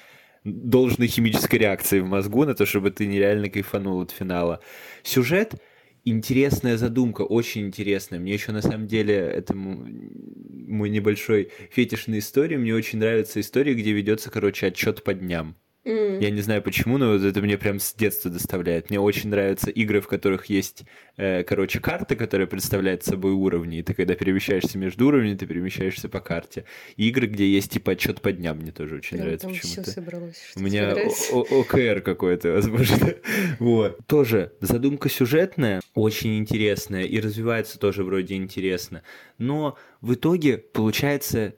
должной химической реакции в мозгу на то, чтобы ты нереально кайфанул от финала. Сюжет — интересная задумка, очень интересная. Мне еще на самом деле, это мой небольшой фетиш на истории, мне очень нравятся истории, где ведется, короче, отчет по дням. Mm. Я не знаю почему, но вот это мне прям с детства доставляет. Мне очень нравятся игры, в которых есть, э, короче, карта, которая представляет собой уровни. И ты, когда перемещаешься между уровнями, ты перемещаешься по карте. И игры, где есть, типа, отчет по дням, мне тоже очень прям нравится почему-то. Все собралось, что у меня ОКР какой-то, возможно. Вот. Тоже задумка сюжетная, очень интересная, и развивается тоже вроде интересно. Но в итоге получается...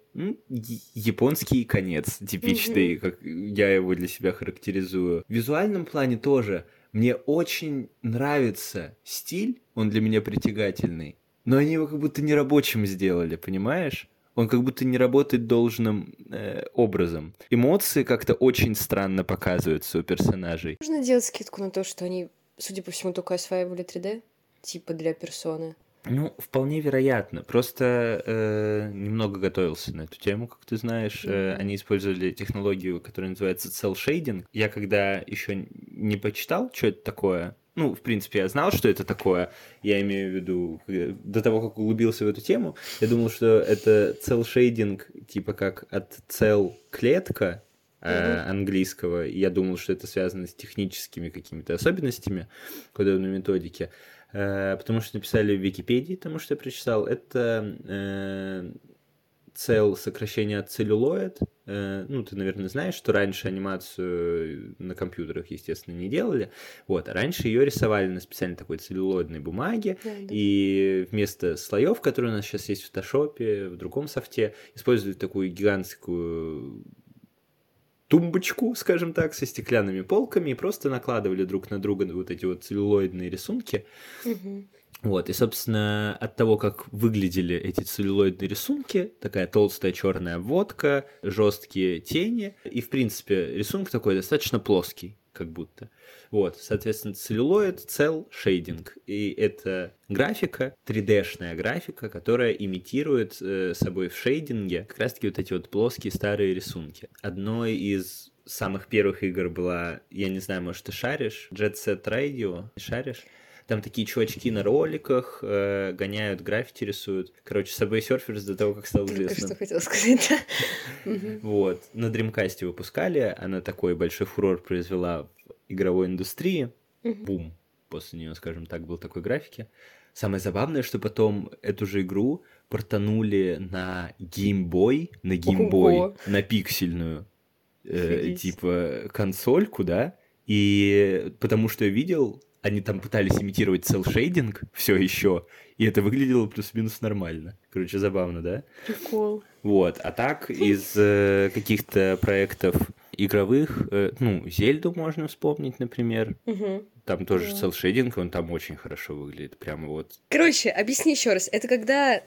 японский конец типичный, mm-hmm. как я его для себя характеризую. В визуальном плане тоже мне очень нравится стиль, он для меня притягательный, но они его как будто нерабочим сделали, понимаешь? Он как будто не работает должным э, образом. Эмоции как-то очень странно показываются у персонажей. Нужно делать скидку на то, что они, судя по всему, только осваивали три дэ, типа для персоны. Ну, вполне вероятно. Просто э, немного готовился на эту тему, как ты знаешь. Mm-hmm. Э, они использовали технологию, которая называется Cell Shading. Я когда еще не почитал, что это такое, ну, в принципе, я знал, что это такое, я имею в виду, до того, как углубился в эту тему, я думал, что это Cell Shading, типа как от Cell клетка, Mm-hmm. английского. Я думал, что это связано с техническими какими-то особенностями кодовой методики, потому что написали в Википедии, потому что я прочитал. Это э, цел, сокращение от целлюлоид. Э, ну, ты, наверное, знаешь, что раньше анимацию на компьютерах, естественно, не делали. Вот, а раньше ее рисовали на специально такой целлюлоидной бумаге. Да, да. И вместо слоев, которые у нас сейчас есть в фотошопе, в другом софте, использовали такую гигантскую... тумбочку, скажем так, со стеклянными полками, и просто накладывали друг на друга вот эти вот целлюлоидные рисунки. Mm-hmm. Вот, и, собственно, от того, как выглядели эти целлюлоидные рисунки, такая толстая черная обводка, жесткие тени, и, в принципе, рисунок такой достаточно плоский, как будто. Вот, соответственно, целлюлоид, цел, шейдинг. И это графика, три дэ-шная графика, которая имитирует э, собой в шейдинге как раз-таки вот эти вот плоские старые рисунки. Одной из самых первых игр была, я не знаю, может, ты шаришь, Jet Set Radio, шаришь? Там такие чувачки на роликах э, гоняют, граффити рисуют. Короче, Subway Surfers до того, как стал известным. Только что хотел сказать, да. Вот. На Dreamcast выпускали. Она такой большой фурор произвела в игровой индустрии. Бум. После нее, скажем так, был такой графики. Самое забавное, что потом эту же игру портанули на геймбой, на геймбой, на пиксельную э, типа консольку, да, и потому что я видел, они там пытались имитировать Cell Shading все еще, и это выглядело плюс-минус нормально. Короче, забавно, да? Прикол. Вот, а так из э, каких-то проектов игровых, э, ну, Зельду можно вспомнить, например. Угу. Там тоже да. Cell Shading, он там очень хорошо выглядит, прямо вот. Короче, объясни еще раз, это когда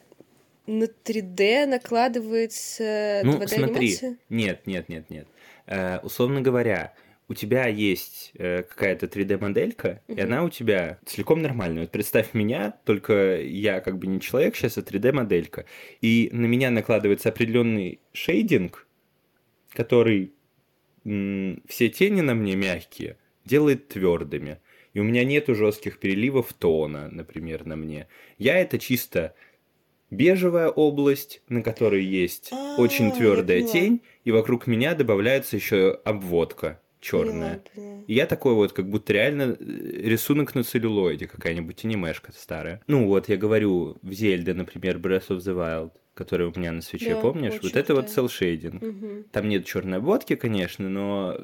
на три дэ накладывается ну, два дэ-анимация? Ну, смотри, нет, нет, нет, нет. Э, условно говоря... У тебя есть э, какая-то три дэ-моделька, угу. и она у тебя целиком нормальная. Вот представь меня, только я как бы не человек сейчас, а три дэ-моделька. И на меня накладывается определенный шейдинг, который м- все тени на мне мягкие делает твердыми. И у меня нету жестких переливов тона, например, на мне. Я это чисто бежевая область, на которой есть А-а-а, очень твердая тень, и вокруг меня добавляется еще обводка. Черная. И я такой вот, как будто реально рисунок на целлюлоиде, какая-нибудь анимешка старая. Ну вот, я говорю, в Зельде, например, Breath of the Wild, который у меня на свече, да, помнишь? Вот крутая. Это вот Cell Shading. Угу. Там нет черной обводки, конечно, но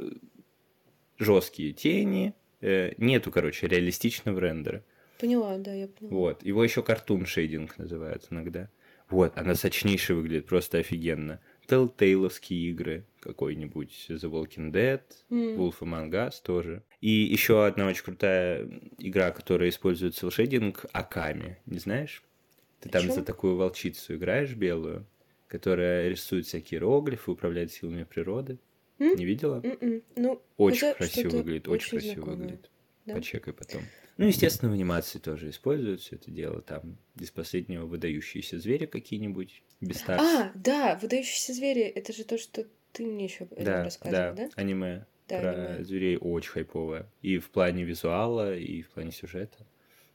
жесткие тени, нету, короче, реалистичного рендера. Поняла, да, я поняла. Вот, его еще Cartoon Shading называют иногда. Вот, она сочнейше выглядит, просто офигенно. Telltale-овские игры, какой-нибудь The Walking Dead, mm. Wolf Among Us тоже. И еще одна очень крутая игра, которая использует Cell Shading, Okami, не знаешь? Ты а там чё? За такую волчицу играешь белую, которая рисует всякие иероглифы, управляет силами природы. Mm? Не видела? Mm-mm. Ну, очень красиво выглядит, очень, очень красиво знакомое. Выглядит. Да? Почекай потом. Ну, естественно, в анимации тоже используют все это дело. Там из последнего выдающиеся звери какие-нибудь, Beastars. А, да, выдающиеся звери, это же то, что ты мне еще да, рассказывал, да? Да, аниме да, про аниме. Зверей очень хайповое. И в плане визуала, и в плане сюжета.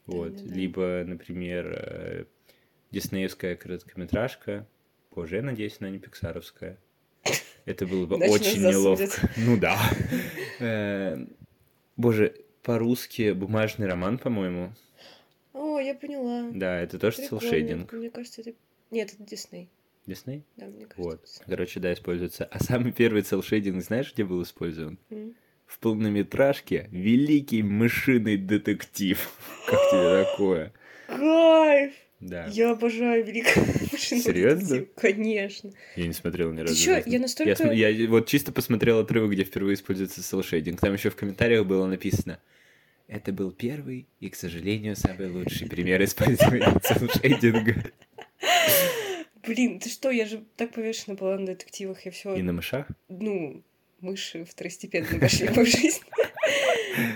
Да, вот. Да, да. Либо, например, диснеевская короткометражка, позже, я надеюсь, она не пиксаровская. Это было бы очень неловко. Ну да. Боже... По-русски бумажный роман, по-моему. О, я поняла. Да, это тоже Cell Shading. Мне кажется, это... Нет, это Disney. Disney? Да, мне кажется. Вот. Короче, да, используется. А самый первый Cell Shading, знаешь, где был использован? Mm. В полнометражке «Великий мышиный детектив». Как тебе такое? Кайф! Да. Я обожаю «Великого мышиного Серьезно? Детектива». Конечно. Я не смотрел ни разу. Ты чё, я настолько... Я, я вот чисто посмотрел отрывок, где впервые используется Cell Shading. Там еще в комментариях было написано... Это был первый и, к сожалению, самый лучший пример использования целшейдинга. Блин, ты что, я же так повешена была на детективах, я все. И на мышах? Ну, мыши второстепенно вошли в мою жизнь.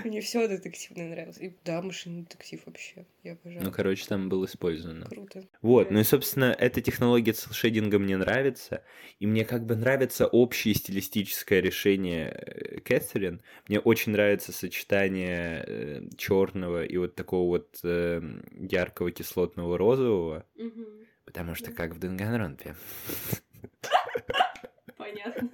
Мне все детективное нравилось. И да, мышиный детектив вообще, я обожаю. Ну, короче, там было использовано. Круто. Вот, ну и, собственно, эта технология целшейдинга мне нравится. И мне как бы нравится общее стилистическое решение Catherine. Мне очень нравится сочетание э, черного и вот такого вот э, яркого кислотного розового. Угу. Потому что да. Как в Данганронпе. Понятно.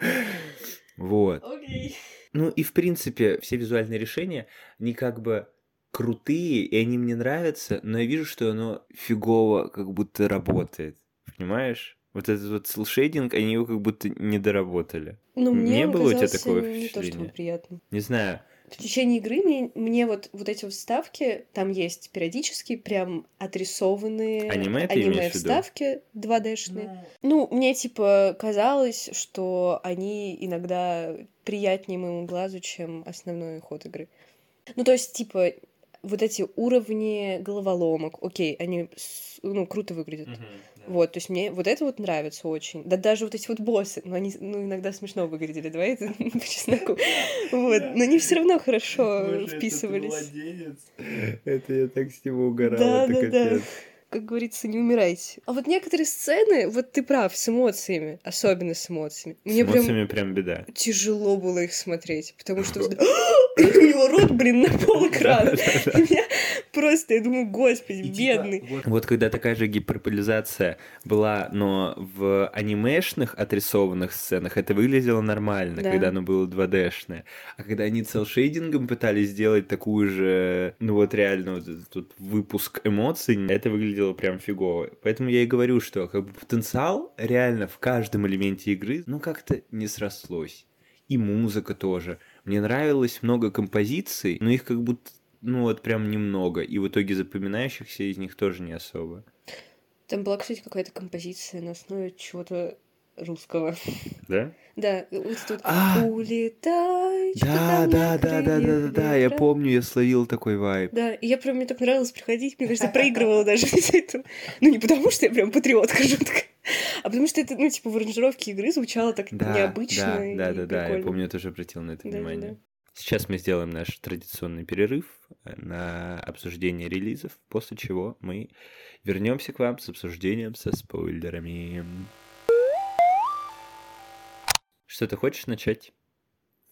Вот. Окей. Ну и, в принципе, все визуальные решения, они как бы крутые, и они мне нравятся, но я вижу, что оно фигово как будто работает, понимаешь? Вот этот вот Cell Shading, они его как будто не доработали. Ну, мне не было у тебя такого впечатления? Не то, чтобы приятно. Не знаю. В течение игры мне, мне вот, вот эти вставки, там есть периодически прям отрисованные аниме, аниме вставки два дэ-шные. Да. Ну, мне типа казалось, что они иногда приятнее моему глазу, чем основной ход игры. Ну, то есть, типа, вот эти уровни головоломок, окей, они, ну, круто выглядят. Mm-hmm. Вот, то есть мне вот это вот нравится очень. Да даже вот эти вот боссы, ну, они ну, иногда смешно выглядели, давай это по чесноку. Вот, но они все равно хорошо вписывались. Это я так с него угорала, это капец. Как говорится, не умирайте. А вот некоторые сцены, вот ты прав, с эмоциями, особенно с эмоциями. Мне с эмоциями прям, прям беда. Тяжело было их смотреть, потому что... и у него рот, блин, на полэкрана. Я просто, я думаю, господи, бедный. Вот когда такая же гиперполизация была, но в анимешных отрисованных сценах это выглядело нормально, когда оно было два дэ-шное. А когда они селшейдингом пытались сделать такую же, ну вот реально, тут выпуск эмоций, это выглядело прям фигово. Поэтому я и говорю, что как бы потенциал реально в каждом элементе игры, ну как-то не срослось. И музыка тоже. Мне нравилось много композиций, но их как будто, ну вот прям немного. И в итоге запоминающихся из них тоже не особо. Там была, кстати, какая-то композиция на основе чего-то русского. Да? Да. Улетай. Да, да, да, да, да, да. Я помню, я словил такой вайб. Да, и я прям, мне так нравилось приходить. Мне кажется, проигрывала даже из этого. Ну, не потому что я прям патриотка жуткая. А потому что это, ну, типа, в аранжировке игры звучало так да, необычно. Да, да, да, да, я помню, я тоже обратил на это да, внимание. Да. Сейчас мы сделаем наш традиционный перерыв на обсуждение релизов, после чего мы вернемся к вам с обсуждением со спойлерами. Что ты хочешь начать?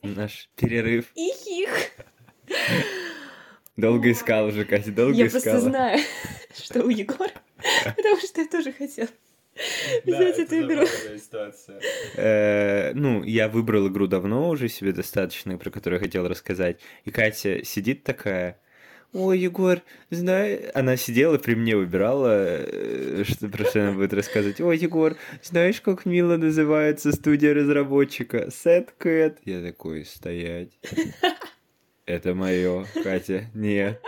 Наш перерыв. Их-их! Долго искал уже, Катя, долго искала. Я просто знаю, что у Егора, потому что я тоже хотела. Да, взять эту игру. Э, ну, я выбрал игру давно уже себе достаточно, про которую я хотел рассказать. И Катя сидит такая: ой, Егор, знаешь... Она сидела при мне, выбирала, что, про что она будет рассказывать. Ой, Егор, знаешь, как мило называется студия разработчика? Sad Cat. Я такой: стоять. Это мое, Катя, нет.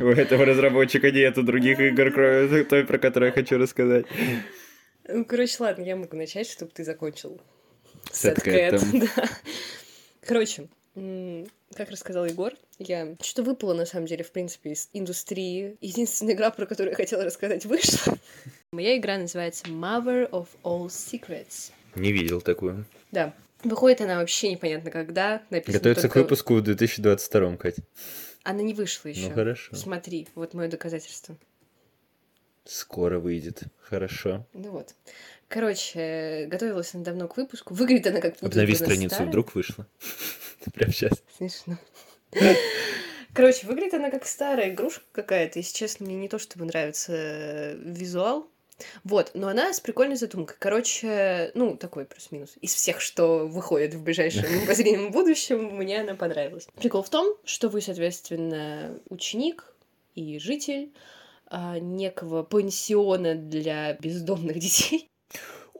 У этого разработчика нету других игр, кроме той, про которую я хочу рассказать. Ну, короче, ладно, я могу начать, чтобы ты закончил с Сэдкэтом. Да. Короче, как рассказал Егор, я что-то выпала, на самом деле, в принципе, из индустрии. Единственная игра, про которую я хотела рассказать, вышла. Моя игра называется Mother of All Secrets. Не видел такую. Да. Выходит она вообще непонятно когда. Написано Готовится только... к выпуску в две тысячи двадцать втором, Кать. Она не вышла еще. Ну, хорошо. Смотри, вот мое доказательство. Скоро выйдет. Хорошо. Ну вот. Короче, готовилась она давно к выпуску. Выглядит она как будто Обнови бы страницу, старая. Вдруг вышла. Прям сейчас. Смешно. Короче, выглядит она как старая игрушка какая-то. Если честно, мне не то чтобы нравится визуал. Вот, но она с прикольной задумкой. Короче, ну, такой плюс-минус. Из всех, что выходит в ближайшем обозримом будущем, мне она понравилась. Прикол в том, что вы, соответственно, ученик и житель а, некого пансиона для бездомных детей.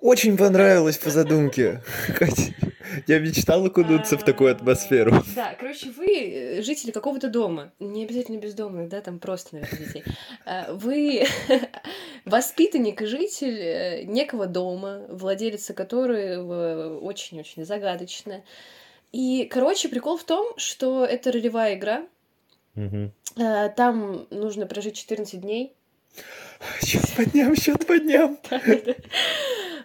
Очень понравилось по задумке, Катя. Я мечтала окунуться в такую атмосферу. Да, короче, вы жители какого-то дома, не обязательно бездомных, да, там просто, наверное, детей. Вы воспитанник и житель некого дома, владелица которого очень-очень загадочная. И, короче, прикол в том, что это ролевая игра. Угу. Там нужно прожить четырнадцать дней. Счёт по дням, счёт по дням.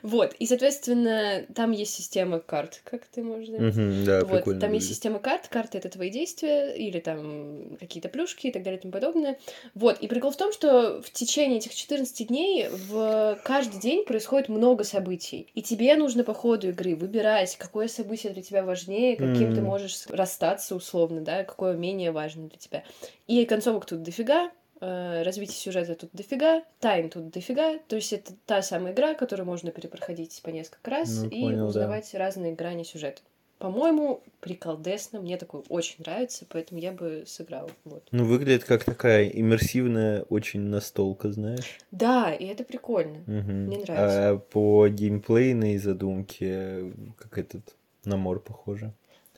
Вот, и, соответственно, там есть система карт, как ты можешь заметить. Mm-hmm, да, вот, там будет. Есть система карт, карты — это твои действия, или там какие-то плюшки и так далее и тому подобное. Вот, и прикол в том, что в течение этих четырнадцати дней в каждый день происходит много событий, и тебе нужно по ходу игры выбирать, какое событие для тебя важнее, каким mm-hmm. ты можешь расстаться условно, да, какое менее важно для тебя. И концовок тут дофига. Развитие сюжета тут дофига, тайн тут дофига, то есть это та самая игра, которую можно перепроходить по несколько раз ну, и понял, узнавать да. разные грани сюжета. По-моему, приколдесно, мне такое очень нравится, поэтому я бы сыграла. Вот. Ну, выглядит как такая иммерсивная очень настолка, знаешь? Да, и это прикольно, угу. мне нравится. А по геймплейной задумке, как этот, на мор похоже.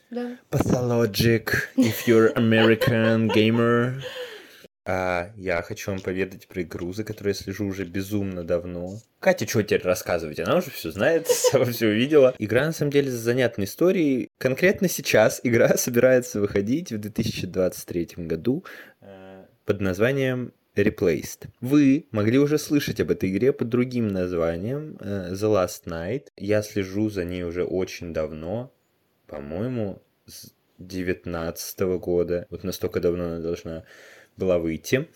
Да. Pathologic, if you're American gamer... А я хочу вам поведать про игру, за которой я слежу уже безумно давно. Катя, что теперь рассказывать? Она уже все знает, сама все увидела. Игра, на самом деле, с занятной историей. Конкретно сейчас игра собирается выходить в две тысячи двадцать третьем году под названием Replaced. Вы могли уже слышать об этой игре под другим названием The Last Night. Я слежу за ней уже очень давно. По-моему, с две тысячи девятнадцатого года. Вот настолько давно она должна... была выйти.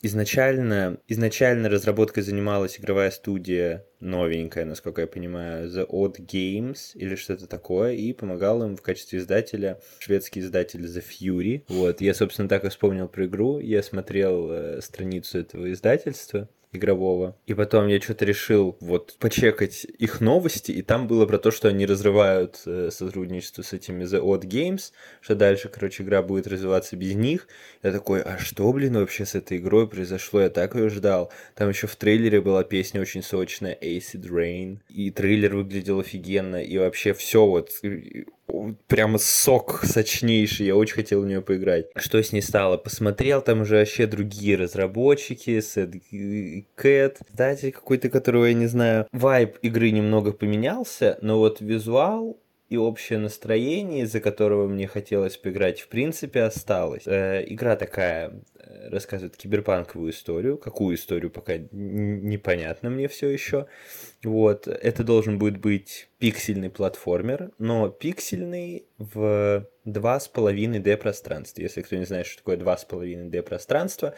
Изначально, изначально разработкой занималась игровая студия новенькая, насколько я понимаю, The Odd Games или что-то такое, и помогал им в качестве издателя шведский издатель The Fury. Вот, я, собственно, так и вспомнил про игру, я смотрел э, страницу этого издательства игрового, и потом я что-то решил вот почекать их новости, и там было про то, что они разрывают э, сотрудничество с этими The Odd Games, что дальше, короче, игра будет развиваться без них. Я такой, а что, блин, вообще с этой игрой произошло? Я так ее ждал. Там еще в трейлере была песня очень сочная Acid Rain, и трейлер выглядел офигенно, и вообще все вот... Прямо сок сочнейший, я очень хотел в нее поиграть. Что с ней стало? Посмотрел, там уже вообще другие разработчики, Сэд Кэт, издатель какой-то, которого я не знаю. Вайб игры немного поменялся, но вот визуал и общее настроение, из-за которого мне хотелось поиграть, в принципе, осталось. Э, игра такая... рассказывает киберпанковую историю. Какую историю, пока непонятно мне все еще. Вот. Это должен будет быть пиксельный платформер, но пиксельный в два с половиной дэ пространстве. Если кто не знает, что такое два с половиной дэ пространство,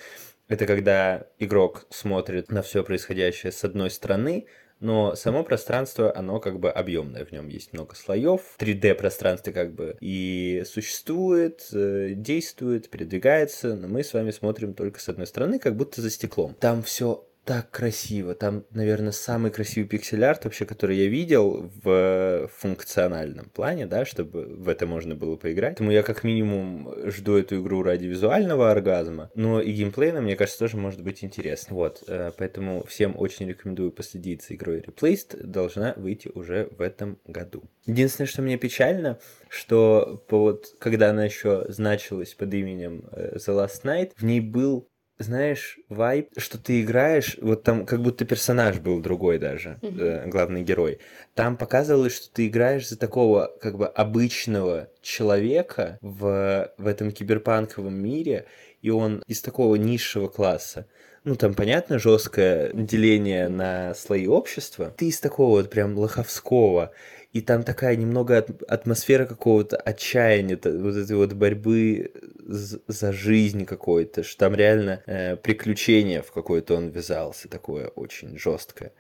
это когда игрок смотрит на все происходящее с одной стороны, но само пространство, оно как бы объемное, в нем есть много слоев. три дэ пространство как бы и существует, действует, передвигается, но мы с вами смотрим только с одной стороны, как будто за стеклом. Там все так красиво, там, наверное, самый красивый пиксель-арт вообще, который я видел в функциональном плане, да, чтобы в это можно было поиграть. Поэтому я как минимум жду эту игру ради визуального оргазма, но и геймплейно, мне кажется, тоже может быть интересно. Вот, поэтому всем очень рекомендую последить за игрой Replaced, должна выйти уже в этом году. Единственное, что мне печально, что вот, когда она еще значилась под именем The Last Night, в ней был... знаешь, вайб, что ты играешь, вот там как будто персонаж был другой даже, mm-hmm. э, главный герой. Там показывалось, что ты играешь за такого как бы обычного человека в, в этом киберпанковом мире, и он из такого низшего класса. Ну, там, понятно, жесткое деление на слои общества. Ты из такого вот прям лоховского. И там такая немного атмосфера какого-то отчаяния, вот этой вот борьбы за жизнь какой-то, что там реально э, приключение в какое-то он ввязался, такое очень жесткое.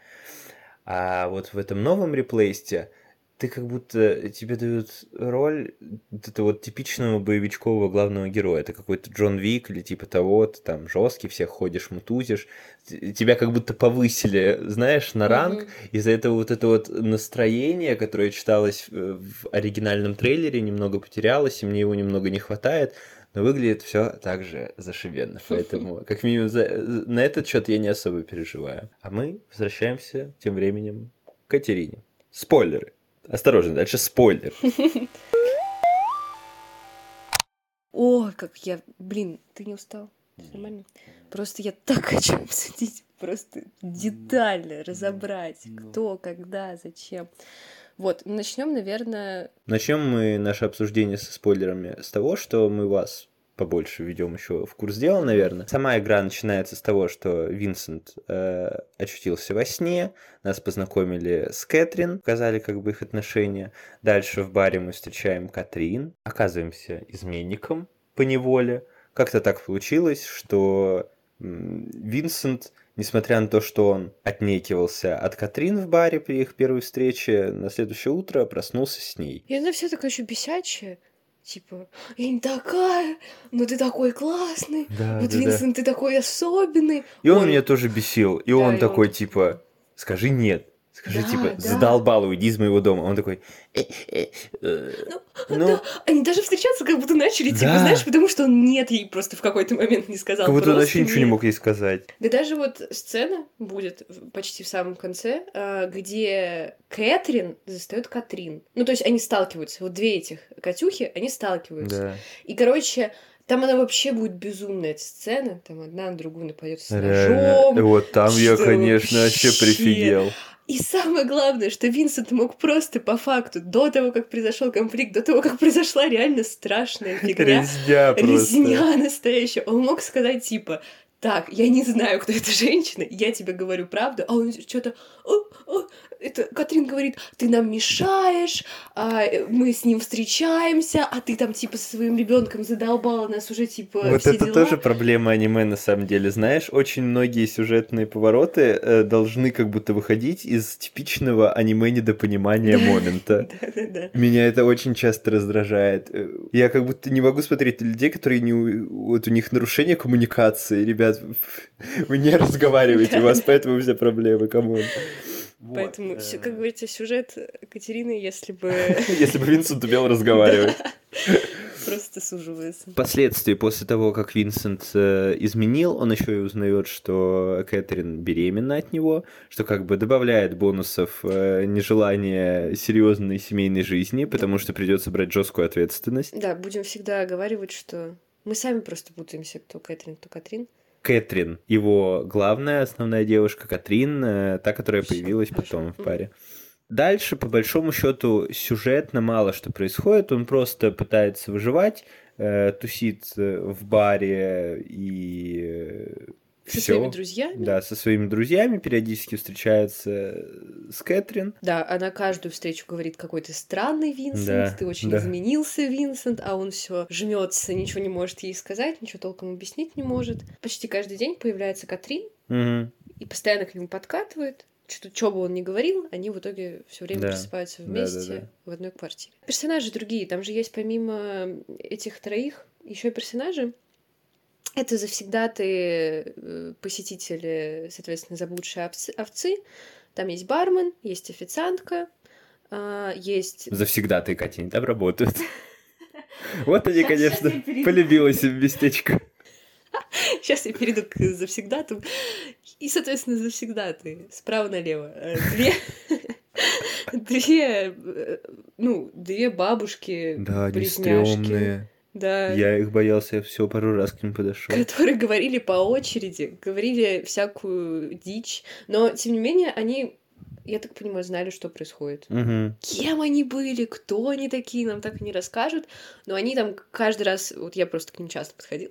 А вот в этом новом реплейсте ты как будто тебе дают роль вот этого вот типичного боевичкового главного героя. Это какой-то Джон Вик или типа того, ты там жесткий, всех ходишь, мутузишь. Тебя как будто повысили, знаешь, на ранг. Mm-hmm. Из-за этого вот это вот настроение, которое читалось в оригинальном трейлере, немного потерялось, и мне его немного не хватает. Но выглядит все так же зашибенно. Поэтому, как минимум, за... на этот счет я не особо переживаю. А мы возвращаемся тем временем к Катерине. Спойлеры. Осторожно, дальше спойлер. О, как я... Блин, ты не устал? Нормально? Просто я так хочу обсудить, просто детально разобрать, кто, когда, зачем. Вот, начнем, наверное... Начнем мы наше обсуждение со спойлерами с того, что мы вас... побольше ведем еще в курс дела, наверное. Сама игра начинается с того, что Винсент э, очутился во сне, нас познакомили с Кэтрин, показали как бы их отношения. Дальше в баре мы встречаем Катрин, оказываемся изменником поневоле. Как-то так получилось, что Винсент, несмотря на то, что он отнекивался от Катрин в баре при их первой встрече, на следующее утро проснулся с ней. И она все такая еще бесячая. Типа, я не такая, но ты такой классный, да, вот да, Винсент, да. Ты такой особенный. И он, он... меня тоже бесил, и да, он и такой, он... типа, скажи нет, скажи, да, типа, да. задолбал, уйди из моего дома. Он такой, ну, ну... Да. Они даже встречаться как будто начали, да. типа, знаешь, потому что он нет ей просто в какой-то момент не сказал. Как будто он вообще ничего не мог ей сказать. Да даже вот сцена будет почти в самом конце, где Кэтрин застает Катрин. Ну, то есть они сталкиваются, вот две этих Катюхи, они сталкиваются. Да. И, короче... Там она вообще будет безумная, эта сцена. Там одна на другую нападет с ножом. Реально. Вот там я, конечно, вообще... вообще прифигел. И самое главное, что Винсент мог просто по факту, до того, как произошел конфликт, до того, как произошла реально страшная фигня. Резня просто. Резня настоящая. Он мог сказать, типа... так, я не знаю, кто эта женщина, я тебе говорю правду, а он что-то... Это Катрин говорит, ты нам мешаешь, а мы с ним встречаемся, а ты там типа со своим ребенком задолбала нас уже типа вот все это дела. Тоже проблема аниме на самом деле, знаешь, очень многие сюжетные повороты э, должны как будто выходить из типичного аниме недопонимания момента. Меня это очень часто раздражает. Я как будто не могу смотреть на людей, которые не вот у них нарушение коммуникации, ребят, вы не разговариваете, у вас поэтому все проблемы, камон. Вот. Поэтому, как говорится, сюжет Катерины, если бы... Если бы Винсент умел разговаривать. Просто суживается. Впоследствии, после того, как Винсент изменил, он еще и узнает, что Кэтрин беременна от него, что как бы добавляет бонусов нежелания серьезной семейной жизни, потому что придется брать жесткую ответственность. Да, будем всегда оговаривать, что мы сами просто путаемся, кто Кэтрин, кто Катрин. Кэтрин, его главная основная девушка, Катрин, та, которая появилась потом в паре. Дальше, по большому счету, сюжетно мало что происходит, он просто пытается выживать, тусит в баре и... Со Всё. Своими друзьями? Да, со своими друзьями периодически встречается с Кэтрин. Да, она каждую встречу говорит, какой ты странный, Винсент, да, ты очень да. изменился, Винсент, а он все жмется, ничего не может ей сказать, ничего толком объяснить не может. Почти каждый день появляется Катрин угу. и постоянно к нему подкатывает. Что-то, что бы он ни говорил, они в итоге все время да. просыпаются вместе да, да, да. в одной квартире. Персонажи другие, там же есть помимо этих троих еще и персонажи. Это завсегдаты, посетители, соответственно, заблудшие овцы. Там есть бармен, есть официантка, есть... Завсегдаты, Катя, не там работают. Вот они, конечно, полюбилось им местечко. Сейчас я перейду к завсегдатам. И, соответственно, завсегдаты справа налево. Две... Две... Ну, две бабушки. Да, они стрёмные. Да. Я их боялся, я всё пару раз к ним подошел. Которые говорили по очереди, говорили всякую дичь, но, тем не менее, они, я так понимаю, знали, что происходит. Угу. Кем они были, кто они такие, нам так и не расскажут, но они там каждый раз... Вот я просто к ним часто подходила.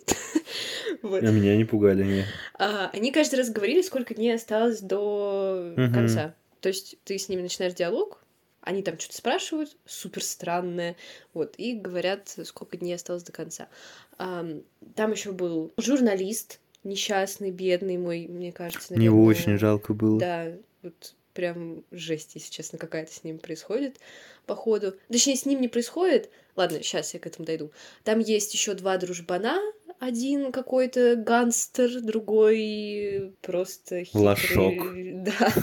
Вот. А меня не пугали, нет. А, они каждый раз говорили, сколько дней осталось до угу. конца. То есть ты с ними начинаешь диалог, они там что-то спрашивают, супер странное, вот, и говорят, сколько дней осталось до конца. Там еще был журналист несчастный, бедный мой, мне кажется, наверное... Мне очень жалко было. Да, вот прям жесть, если честно, какая-то с ним происходит, походу. Точнее, с ним не происходит. Ладно, сейчас я к этому дойду. Там есть еще два дружбана. Один какой-то гангстер, другой просто хитрый... Лошок. Да.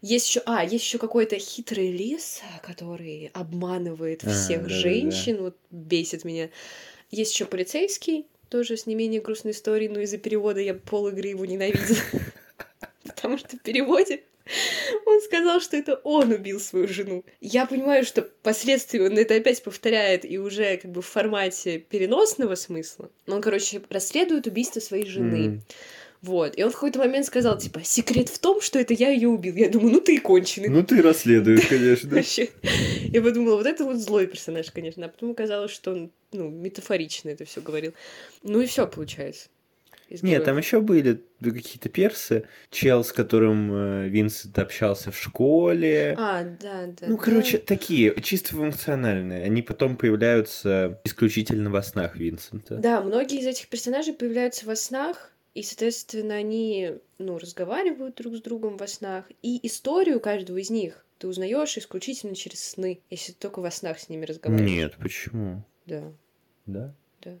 Есть еще, а, есть еще какой-то хитрый лис, который обманывает всех а, да, женщин, да, да. вот бесит меня. Есть еще полицейский, тоже с не менее грустной историей, но из-за перевода я пол игры его ненавидела. Потому что в переводе он сказал, что это он убил свою жену. Я понимаю, что впоследствии он это опять повторяет и уже как бы в формате переносного смысла. Но он, короче, расследует убийство своей жены. Вот, и он в какой-то момент сказал, типа, секрет в том, что это я ее убил. Я думаю, ну ты и конченый. Ну ты расследуешь, конечно. Вообще, я подумала, вот это вот злой персонаж, конечно. А потом оказалось, что он, ну, метафорично это все говорил. Ну и все получается. Нет, там еще были какие-то персы. Чел, с которым Винсент общался в школе. А, да, да. Ну, короче, да. такие, чисто функциональные. Они потом появляются исключительно во снах Винсента. Да, многие из этих персонажей появляются во снах. И, соответственно, они, ну, разговаривают друг с другом во снах. И историю каждого из них ты узнаешь исключительно через сны, если ты только во снах с ними разговариваешь. Нет, почему? Да. Да? Да.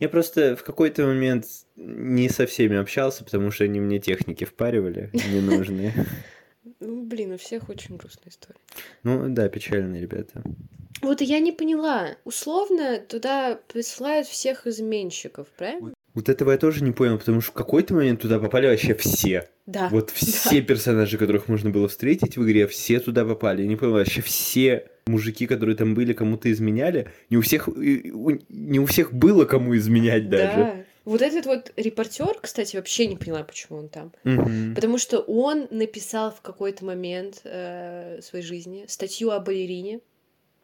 Я просто в какой-то момент не со всеми общался, потому что они мне техники впаривали ненужные. Ну, блин, у всех очень грустная история. Ну, да, печальные ребята. Вот и я не поняла. Условно туда присылают всех изменщиков, правильно? Вот этого я тоже не понял, потому что в какой-то момент туда попали вообще все. Да. Вот все да. персонажи, которых можно было встретить в игре, все туда попали. Я не понял, вообще все мужики, которые там были, кому-то изменяли. Не у всех, не у всех было кому изменять даже. Да. Вот этот вот репортер, кстати, вообще не поняла, почему он там. Угу. Потому что он написал в какой-то момент э, своей жизни статью о балерине,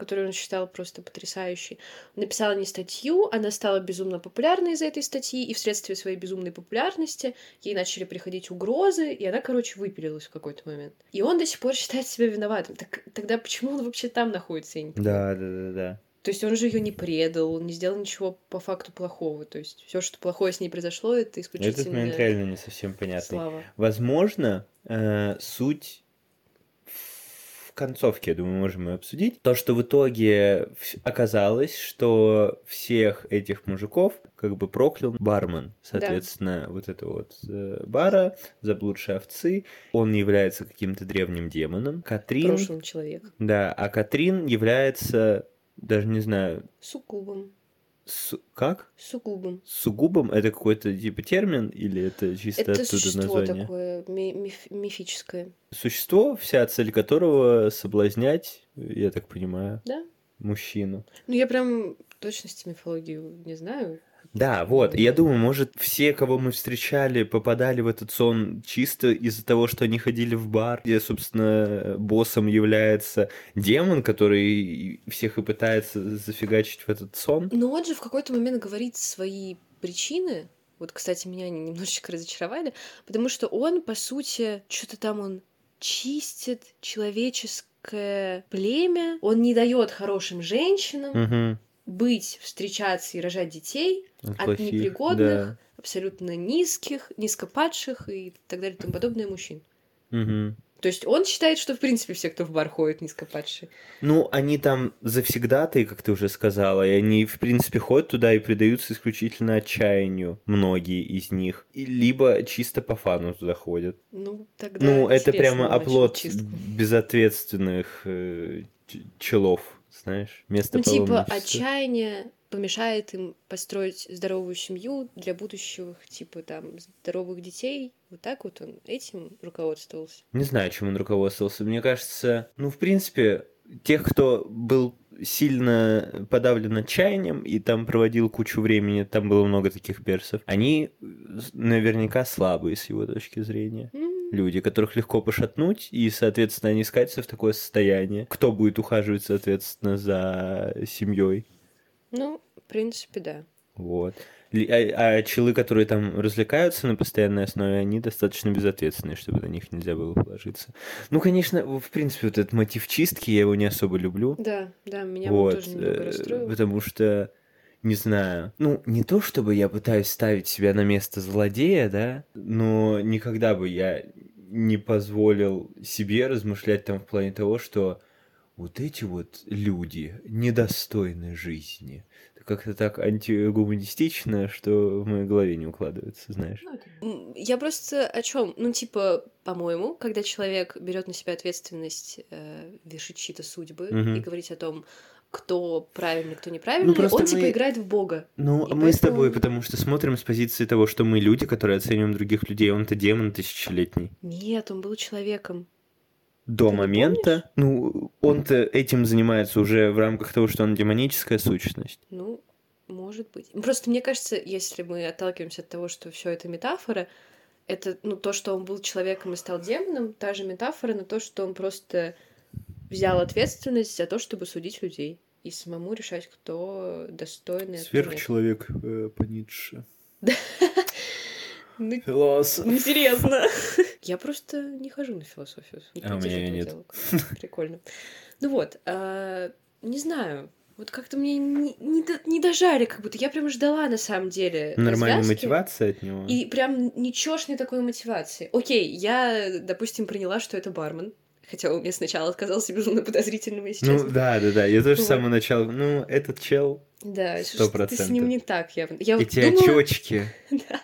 которую он считал просто потрясающей. Написала не статью, она стала безумно популярной из-за этой статьи, и вследствие своей безумной популярности ей начали приходить угрозы, и она, короче, выпилилась в какой-то момент. И он до сих пор считает себя виноватым. Так тогда почему он вообще там находится? Я не понимаю. Да, да, да, да. То есть он же ее не предал, не сделал ничего по факту плохого. То есть все, что плохое с ней произошло, это исключительно... Этот момент реально не совсем понятный. Слава. Возможно, э, суть в концовке, я думаю, можем ее обсудить. То, что в итоге оказалось, что всех этих мужиков как бы проклял бармен. Соответственно, да. Вот это вот э, бара, заблудшие овцы. Он является каким-то древним демоном. Катрин... Прошлым человеком. Да, а Катрин является... Даже не знаю... Суккубом. С... Как? Суккубом. Суккубом? Это какой-то типа термин? Или это чисто это оттуда название? Это существо такое ми- миф- мифическое. Существо, вся цель которого соблазнять, я так понимаю, да? Мужчину. Ну, я прям точности мифологию не знаю. Да, вот. Я думаю, может, все, кого мы встречали, попадали в этот сон чисто из-за того, что они ходили в бар, где, собственно, боссом является демон, который всех и пытается зафигачить в этот сон. Но он же в какой-то момент говорит свои причины. Вот, кстати, меня они немножечко разочаровали, потому что он, по сути, что-то там он чистит человеческое племя, он не дает хорошим женщинам, угу, быть, встречаться и рожать детей от, от плохих, непригодных, да, абсолютно низких, низкопадших и так далее и тому подобное мужчин. Угу. То есть он считает, что в принципе все, кто в бар ходит, низкопадшие. Ну, они там завсегдаты, как ты уже сказала, и они в принципе ходят туда и предаются исключительно отчаянию, многие из них. И либо чисто по фану туда ходят. Ну, тогда ну это прямо оплот безответственных э, челов. Знаешь, место ну, типа, отчаяние помешает им построить здоровую семью для будущих, типа, там, здоровых детей. Вот так вот он этим руководствовался. Не знаю, чем он руководствовался. Мне кажется, ну, в принципе, тех, кто был сильно подавлен отчаянием и там проводил кучу времени, там было много таких персов, они наверняка слабые с его точки зрения. Mm-hmm. Люди, которых легко пошатнуть, и, соответственно, они скатятся в такое состояние. Кто будет ухаживать, соответственно, за семьей? Ну, в принципе, да. Вот. А, а челы, которые там развлекаются на постоянной основе, они достаточно безответственные, чтобы на них нельзя было положиться. Ну, конечно, в принципе, вот этот мотив чистки, я его не особо люблю. Да, да, меня вот. Он тоже немного расстроил. Потому что, не знаю, ну, не то чтобы я пытаюсь ставить себя на место злодея, да, но никогда бы я не позволил себе размышлять там в плане того, что вот эти вот люди недостойны жизни. Как-то так антигуманистично, что в моей голове не укладывается, знаешь. Я просто о чем? Ну, типа, по-моему, когда человек берет на себя ответственность э, вершить чьи-то судьбы, угу, и говорить о том, кто правильный, кто неправильный, ну, он, мы... типа, играет в Бога. Ну, и мы поэтому... с тобой, потому что смотрим с позиции того, что мы люди, которые оцениваем других людей, он-то демон тысячелетний. Нет, он был человеком. До ты момента, ну, он-то этим занимается уже в рамках того, что он демоническая сущность. Ну, может быть. Просто мне кажется, если мы отталкиваемся от того, что все это метафора, это, ну, то, что он был человеком и стал демоном, та же метафора на то, что он просто взял ответственность за то, чтобы судить людей и самому решать, кто достойный. Сверхчеловек по Ницше. Ну, философ. Ну, серьезно. Я просто не хожу на философию. А у меня нет. Диалог. Прикольно. Ну вот, а, не знаю, вот как-то мне не, не, до, не дожали, как будто я прям ждала на самом деле. Нормальная развязки, мотивация от него. И прям ничёшной такой мотивации. Окей, я, допустим, приняла, что это бармен. Хотя он мне сначала отказался безумно подозрительным, если честно. Ну да, да, да, я тоже вот. С самого начала, ну, этот чел сто процентов. Да, что ты с ним не так явно. Я вот эти думала... очёчки. Да.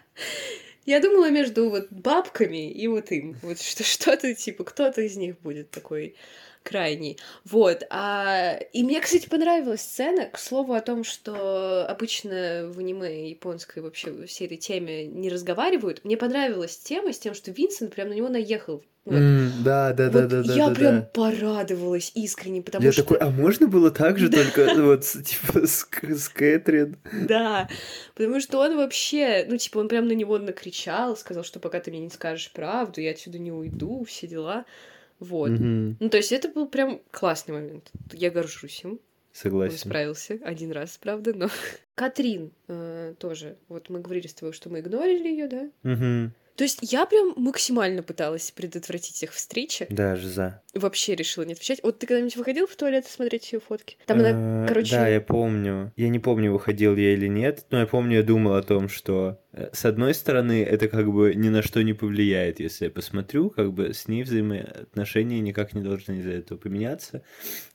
Я думала между вот бабками и вот им. Вот что, что-то типа, кто-то из них будет такой крайний. Вот. А... И мне, кстати, понравилась сцена. К слову о том, что обычно в аниме японской вообще всей этой теме не разговаривают. Мне понравилась тема с тем, что Винсент прям на него наехал. Вот. Mm, да, да, вот да, да. Я да, прям да. порадовалась искренне, потому я что... Я такой, а можно было так же, только вот, типа, с, с Кэтрин? Да, потому что он вообще, ну, типа, он прям на него накричал, сказал, что пока ты мне не скажешь правду, я отсюда не уйду, все дела. Вот. Mm-hmm. Ну, то есть это был прям классный момент. Я горжусь им. Согласен. Он справился один раз, правда, но... Катрин э, тоже. Вот мы говорили с тобой, что мы игнорили ее, да? Угу. То есть я прям максимально пыталась предотвратить их встречи. Даже за. Вообще решила не отвечать. Вот ты когда-нибудь выходил в туалет смотреть ее фотки? Там она, короче... Да, я помню. Я не помню, выходил я или нет, но я помню, я думал о том, что... С одной стороны, это как бы ни на что не повлияет, если я посмотрю, как бы с ней взаимоотношения никак не должны из-за этого поменяться.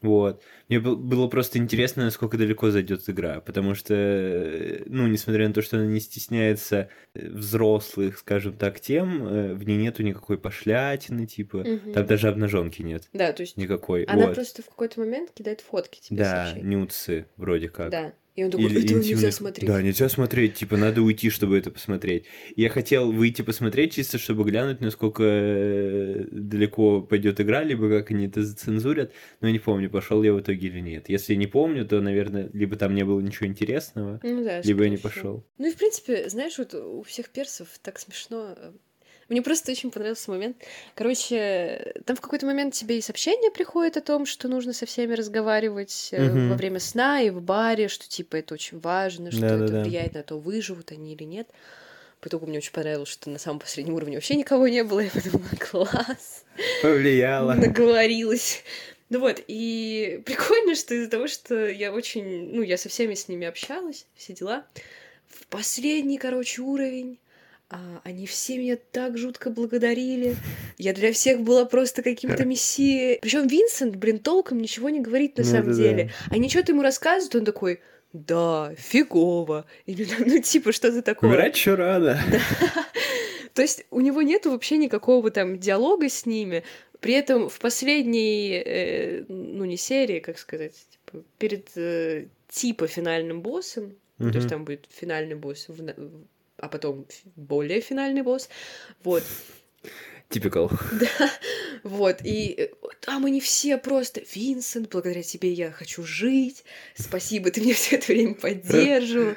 Вот. Мне было просто интересно, насколько далеко зайдет игра, потому что, ну, несмотря на то, что она не стесняется взрослых, скажем так, тем, в ней нету никакой пошлятины, типа, угу. Там даже обнаженки нет. Да, то есть никакой. Она вот. Просто в какой-то момент кидает фотки тебе. Да, сообщает. Нюдсы вроде как. Да. И он такой, или этого интимных... нельзя смотреть. Да, нельзя смотреть, типа, надо уйти, чтобы это посмотреть. Я хотел выйти посмотреть, чисто чтобы глянуть, насколько далеко пойдет игра, либо как они это зацензурят, но я не помню, пошел я в итоге или нет. Если я не помню, то, наверное, либо там не было ничего интересного, ну, да, либо я не пошел. Ну и, в принципе, знаешь, вот у всех персов так смешно... Мне просто очень понравился момент. Короче, там в какой-то момент тебе и сообщение приходит о том, что нужно со всеми разговаривать mm-hmm. во время сна и в баре, что типа это очень важно, что да, это да, влияет да. на то, выживут они или нет. По итогу мне очень понравилось, что на самом последнем уровне вообще никого не было. Я подумала, класс. Повлияло. Наговорилась. Ну вот, и прикольно, что из-за того, что я очень... Ну, я со всеми с ними общалась, все дела. В последний, короче, уровень... А, они все меня так жутко благодарили. Я для всех была просто каким-то мессией. Причем Винсент, блин, толком ничего не говорит на ну, самом да, деле. Да. Они что-то ему рассказывают, он такой, да, фигово. Или, ну, типа, что-то такое. Умирать еще рано. Да. То есть у него нету вообще никакого там диалога с ними. При этом в последней, э, ну, не серии, как сказать, типа, перед э, типа финальным боссом, mm-hmm. то есть там будет финальный босс в... а потом более финальный босс, вот. Типикал. Да, вот, и там они все просто, Винсент, благодаря тебе я хочу жить, спасибо, ты меня все это время поддерживал.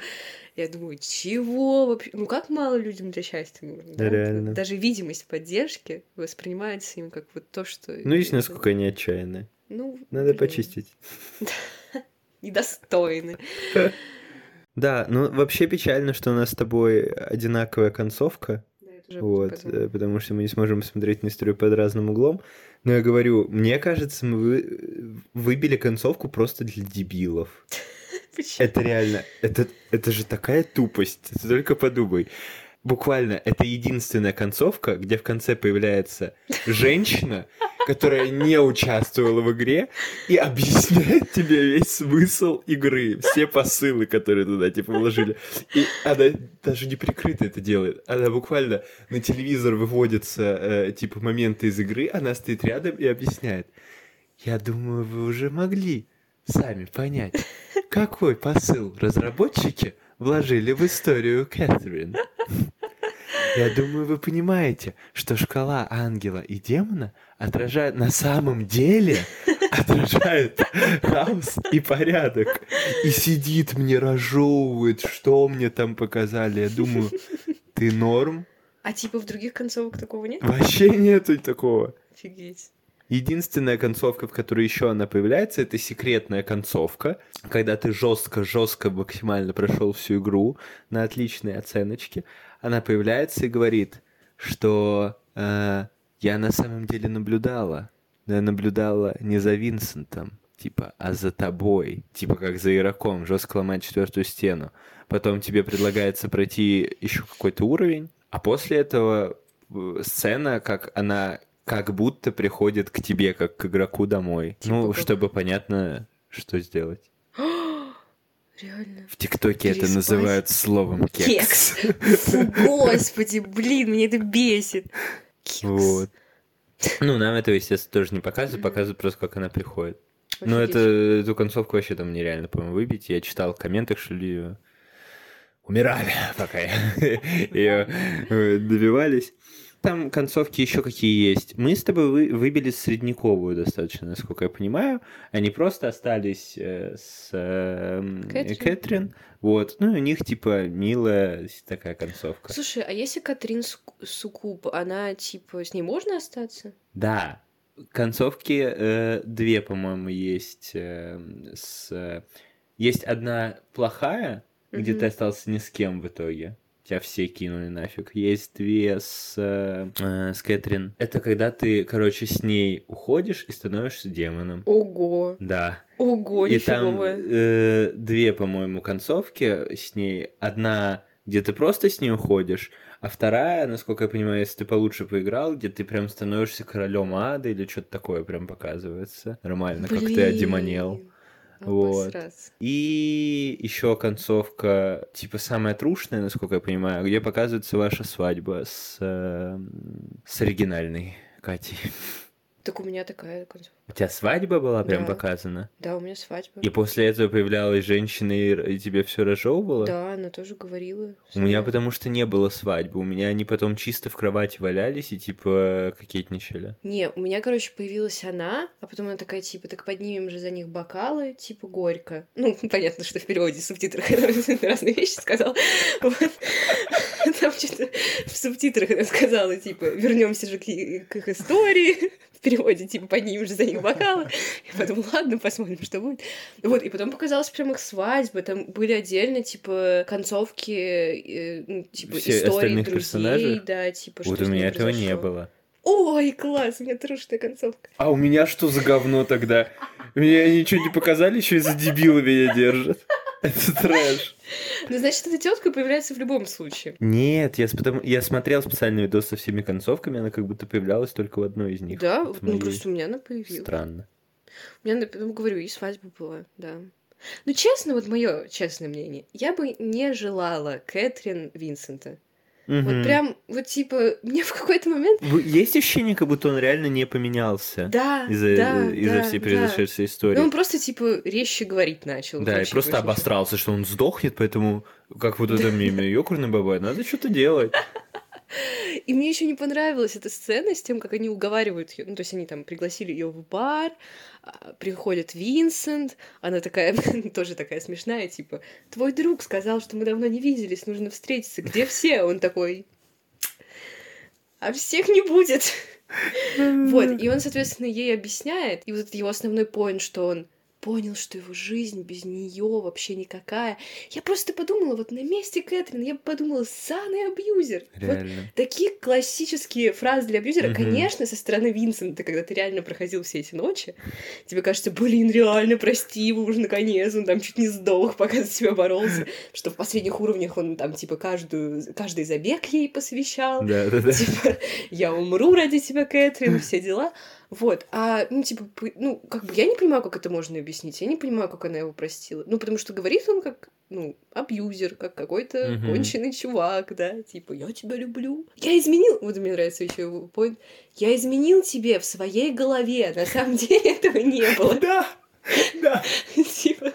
Я думаю, чего вообще? Ну, как мало людям для счастья нужно, да? Реально. Даже видимость поддержки воспринимается им как вот то, что... Ну, видишь, насколько они отчаянны. Ну, надо блин. Почистить. Недостойны. Да, ну вообще печально, что у нас с тобой одинаковая концовка, да, это вот, потом. Потому что мы не сможем смотреть на историю под разным углом. Но я говорю, мне кажется, мы вы... выбили концовку просто для дебилов. Почему? Это реально, это, это же такая тупость, ты только подумай. Буквально, это единственная концовка, где в конце появляется женщина, которая не участвовала в игре, и объясняет тебе весь смысл игры, все посылы, которые туда типа вложили. И она даже не прикрыто это делает. Она буквально на телевизор выводится, э, типа, моменты из игры, она стоит рядом и объясняет. Я думаю, вы уже могли сами понять, какой посыл разработчики вложили в историю Кэтрин. Я думаю, вы понимаете, что шкала ангела и демона отражает на самом деле отражает хаос и порядок. И сидит мне, разжевывает, что мне там показали. Я думаю, ты норм? А типа в других концовок такого нет? Вообще нету такого. Офигеть. Единственная концовка, в которой еще она появляется, это секретная концовка, когда ты жестко-жестко максимально прошел всю игру на отличные оценочки. Она появляется и говорит, что э, я на самом деле наблюдала, но я наблюдала не за Винсентом, типа, а за тобой, типа как за игроком, жестко ломать четвертую стену. Потом тебе предлагается пройти еще какой-то уровень, а после этого сцена, как она... как будто приходит к тебе, как к игроку, домой. Типа ну, как... чтобы понятно, что сделать. Реально. В ТикТоке это называют словом кекс. Кекс. Фу, господи, блин, меня это бесит. Кекс. Вот. Ну, нам этого, естественно, тоже не показывают, показывают просто, как она приходит. Очень Но это, эту концовку вообще там нереально, по-моему, выбить. Я читал в комментах, что ли, умирали, пока ее добивались. Там концовки еще какие есть. Мы с тобой вы, выбили средняковую достаточно, насколько я понимаю. Они просто остались э, с э, Кэтрин. Кэтрин. Вот. Ну и у них типа милая такая концовка. Слушай, а если Катрин суккуб, она типа с ней можно остаться? Да. Концовки э, две, по-моему, есть. Э, с, э, есть одна плохая, mm-hmm. где ты остался ни с кем в итоге. Тебя все кинули нафиг. Есть две с, э, с Кэтрин. Это когда ты, короче, с ней уходишь и становишься демоном. Ого! Да. Ого, и там э, две, по-моему, концовки с ней. Одна, где ты просто с ней уходишь, а вторая, насколько я понимаю, если ты получше поиграл, где ты прям становишься королем ада или что-то такое прям показывается. Нормально, Блин. как ты одемонел. Вот. И еще концовка, типа, самая трушная, насколько я понимаю, где показывается ваша свадьба с, с оригинальной Катей. Так у меня такая концовка. У тебя свадьба была прям да. показана? Да, у меня свадьба. И после этого появлялась женщина и тебе все разжевывало? Да, она тоже говорила. У меня потому что не было свадьбы. У меня они потом чисто в кровати валялись и типа кокетничали. Не, у меня, короче, появилась она, а потом она такая, типа, так поднимем же за них бокалы, типа, горько. Ну, понятно, что в переводе в субтитрах она разные вещи сказала. Там что-то в субтитрах она сказала, типа, вернемся же к их истории. В переводе, типа, поднимем же за них бокалы. Я подумала, ладно, посмотрим, что будет. Вот, и потом показалась прям их свадьба. Там были отдельно, типа, концовки, ну, типа, все истории друзей. Персонажей? Да, типа, вот у меня этого произошло. Не было. Ой, класс, у меня трушная концовка. А у меня что за говно тогда? Меня ничего не показали, еще и за дебила меня держат. Это трэш. Ну, значит, эта тетка появляется в любом случае. Нет, я, потому... я смотрел специальный видос со всеми концовками, она как будто появлялась только в одной из них. Да, вот ну моей... просто у меня она появилась. Странно. У меня, ну, говорю, и свадьба была, да. Ну, честно, вот мое честное мнение, я бы не желала Кэтрин Винсента. Угу. Вот прям, вот типа, мне в какой-то момент... Есть ощущение, как будто он реально не поменялся да, из-за, да, из-за да, всей произошедшей да. истории. Ну, он просто, типа, резче говорить начал. Да, и просто обосрался, что он сдохнет, поэтому, как вот это мимо ёкурный бабай, надо что-то делать. И мне еще не понравилась эта сцена с тем, как они уговаривают ее. Ну, то есть они там пригласили ее в бар, приходит Винсент, она такая, тоже такая смешная, типа, твой друг сказал, что мы давно не виделись, нужно встретиться, где все? Он такой, а всех не будет. Вот, и он, соответственно, ей объясняет, и вот это его основной поинт, что он понял, что его жизнь без нее вообще никакая. Я просто подумала, вот на месте Кэтрин, я бы подумала, ссаный абьюзер. Реально. Вот такие классические фразы для абьюзера, угу. конечно, со стороны Винсента, когда ты реально проходил все эти ночи, тебе кажется, блин, реально, прости его уже наконец, он там чуть не сдох, пока за себя боролся, что в последних уровнях он там, типа, каждую, каждый забег ей посвящал. Да, да, да. Типа, я умру ради тебя, Кэтрин, все дела. Вот, а, ну, типа, ну, как бы я не понимаю, как это можно объяснить, я не понимаю, как она его простила, ну, потому что говорит он как, ну, абьюзер, как какой-то mm-hmm. конченый чувак, да, типа, я тебя люблю, я изменил, вот мне нравится еще его поинт, я изменил тебе в своей голове, на самом деле этого не было. Да, да. Типа...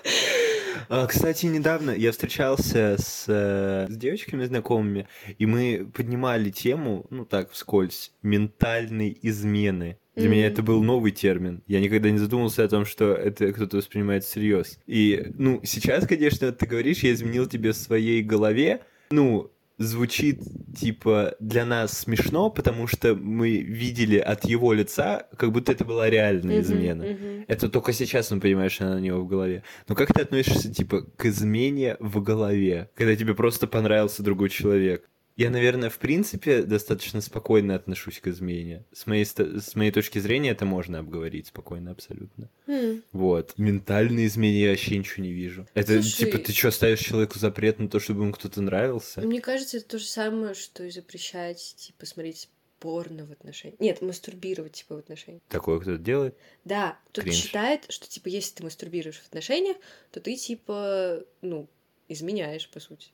Кстати, недавно я встречался с, с девочками знакомыми, и мы поднимали тему, ну, так, вскользь, ментальной измены. Для mm-hmm. меня это был новый термин. Я никогда не задумывался о том, что это кто-то воспринимает всерьез. И, ну, сейчас, конечно, ты говоришь, я изменил тебе в своей голове. Ну, звучит, типа, для нас смешно, потому что мы видели от его лица, как будто это была реальная mm-hmm. измена. Mm-hmm. Это только сейчас он понимает, что она у него в голове. Но как ты относишься, типа, к измене в голове, когда тебе просто понравился другой человек? Я, наверное, в принципе, достаточно спокойно отношусь к измене. С моей, с моей точки зрения это можно обговорить спокойно абсолютно. Mm. Вот. Ментальные измены я вообще ничего не вижу. Это Слушай, типа ты что, ставишь человеку запрет на то, чтобы ему кто-то нравился? Мне кажется, это то же самое, что и запрещать, типа, смотреть порно в отношениях. Нет, мастурбировать, типа, в отношениях. Такое кто-то делает? Да. Кто-то Кринж. считает, что, типа, если ты мастурбируешь в отношениях, то ты, типа, ну, изменяешь, по сути.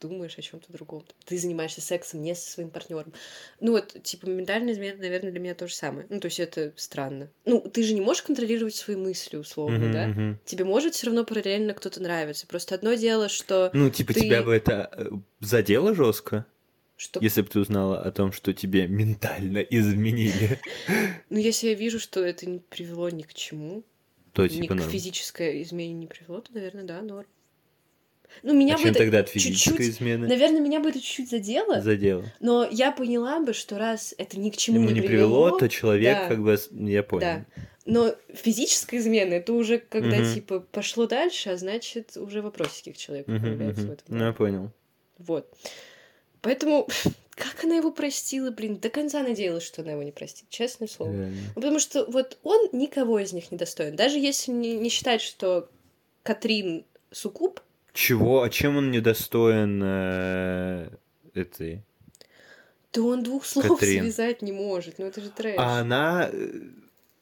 Ты думаешь о чем-то другом. Ты занимаешься сексом не со своим партнером. Ну вот, типа, ментальная измена, наверное, для меня то же самое. Ну, то есть это странно. Ну, ты же не можешь контролировать свои мысли, условно, mm-hmm, да? Mm-hmm. Тебе может все равно параллельно кто-то нравится. Просто одно дело, что. Ну, типа, ты... тебя бы это задело жестко? Что? Если бы ты узнала о том, что тебе ментально изменили. Ну, если я вижу, что это не привело ни к чему, ни к физической измене не привело, то, наверное, да, норм. Ну, меня а бы чем это тогда от физической чуть-чуть... измены? Наверное, меня бы это чуть-чуть задело. Задело. Но я поняла бы, что раз это ни к чему Ему не, не привело, привело, то человек да. как бы... Я понял. Да. Но физическая измена, это уже когда, угу. типа, пошло дальше, а значит, уже вопросики к человеку угу, появляются угу. в этом. Ну, я понял. Вот. Поэтому... Как она его простила, блин, до конца надеялась, что она его не простит, честное слово. Yeah. Ну, потому что вот он никого из них не достоин. Даже если не, не считать, что Катрин суккуб... Чего? А чем он не достоин э, этой? Да он двух слов Катрин. связать не может, ну это же трэш. А она...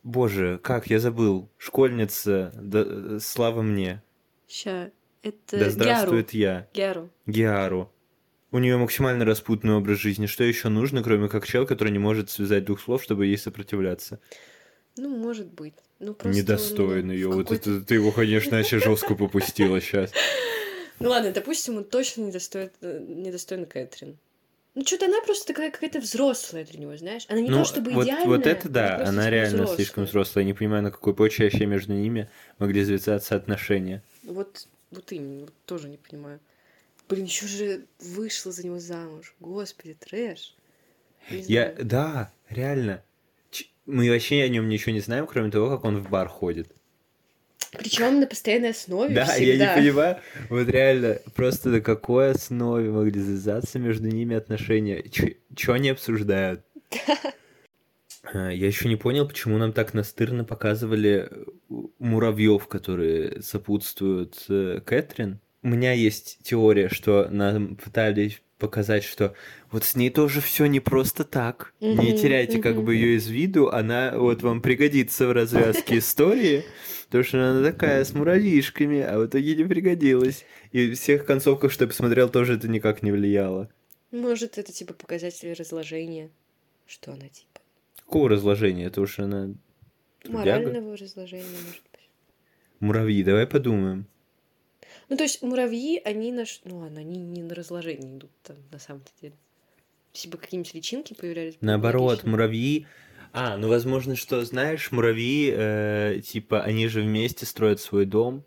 Боже, как, я забыл. Школьница, да, слава мне. Ща, это да здравствует Гяру. я. Гяру. Гяру. У нее максимально распутный образ жизни. Что еще нужно, кроме как чел, который не может связать двух слов, чтобы ей сопротивляться? Ну, может быть. Ну, просто недостоин ее. Вот это ты его, конечно, вообще жестко попустила сейчас. Ну ладно, допустим, он точно недостоин Кэтрин. Ну, что-то она просто такая какая-то взрослая для него, знаешь? Она не ну, то чтобы вот, идеальная, вот это да, она, она реально взрослая. слишком взрослая. Я не понимаю, на какой почве вообще между ними могли завязаться отношения. Вот, вот именно, вот тоже не понимаю. Блин, еще же вышла за него замуж. Господи, трэш. Я, да, реально. Ч... Мы вообще о нем ничего не знаем, кроме того, как он в бар ходит. Причем на постоянной основе. Да, всегда. Я не понимаю. Вот реально, просто на какой основе могли завязаться между ними отношения? Ч... Чего они обсуждают? Я еще не понял, почему нам так настырно показывали муравьев, которые сопутствуют Кэтрин. У меня есть теория, что нам пытались показать, что вот с ней тоже все не просто так. Mm-hmm, не теряйте mm-hmm. как бы ее из виду, она вот вам пригодится в развязке истории, потому что она такая с муравьишками, а в итоге не пригодилась. И в всех концовках, что я посмотрел, тоже это никак не влияло. Может, это типа показатель разложения, что она типа. Какого разложения? Это уж она... Морального разложения, может быть. Муравьи, давай подумаем. Ну, то есть, муравьи, они наш... Ну, ладно, они не на разложение идут там, на самом-то деле. Если бы какие-нибудь личинки появлялись... Наоборот, лично. муравьи... А, ну, возможно, что, знаешь, муравьи, э, типа, они же вместе строят свой дом,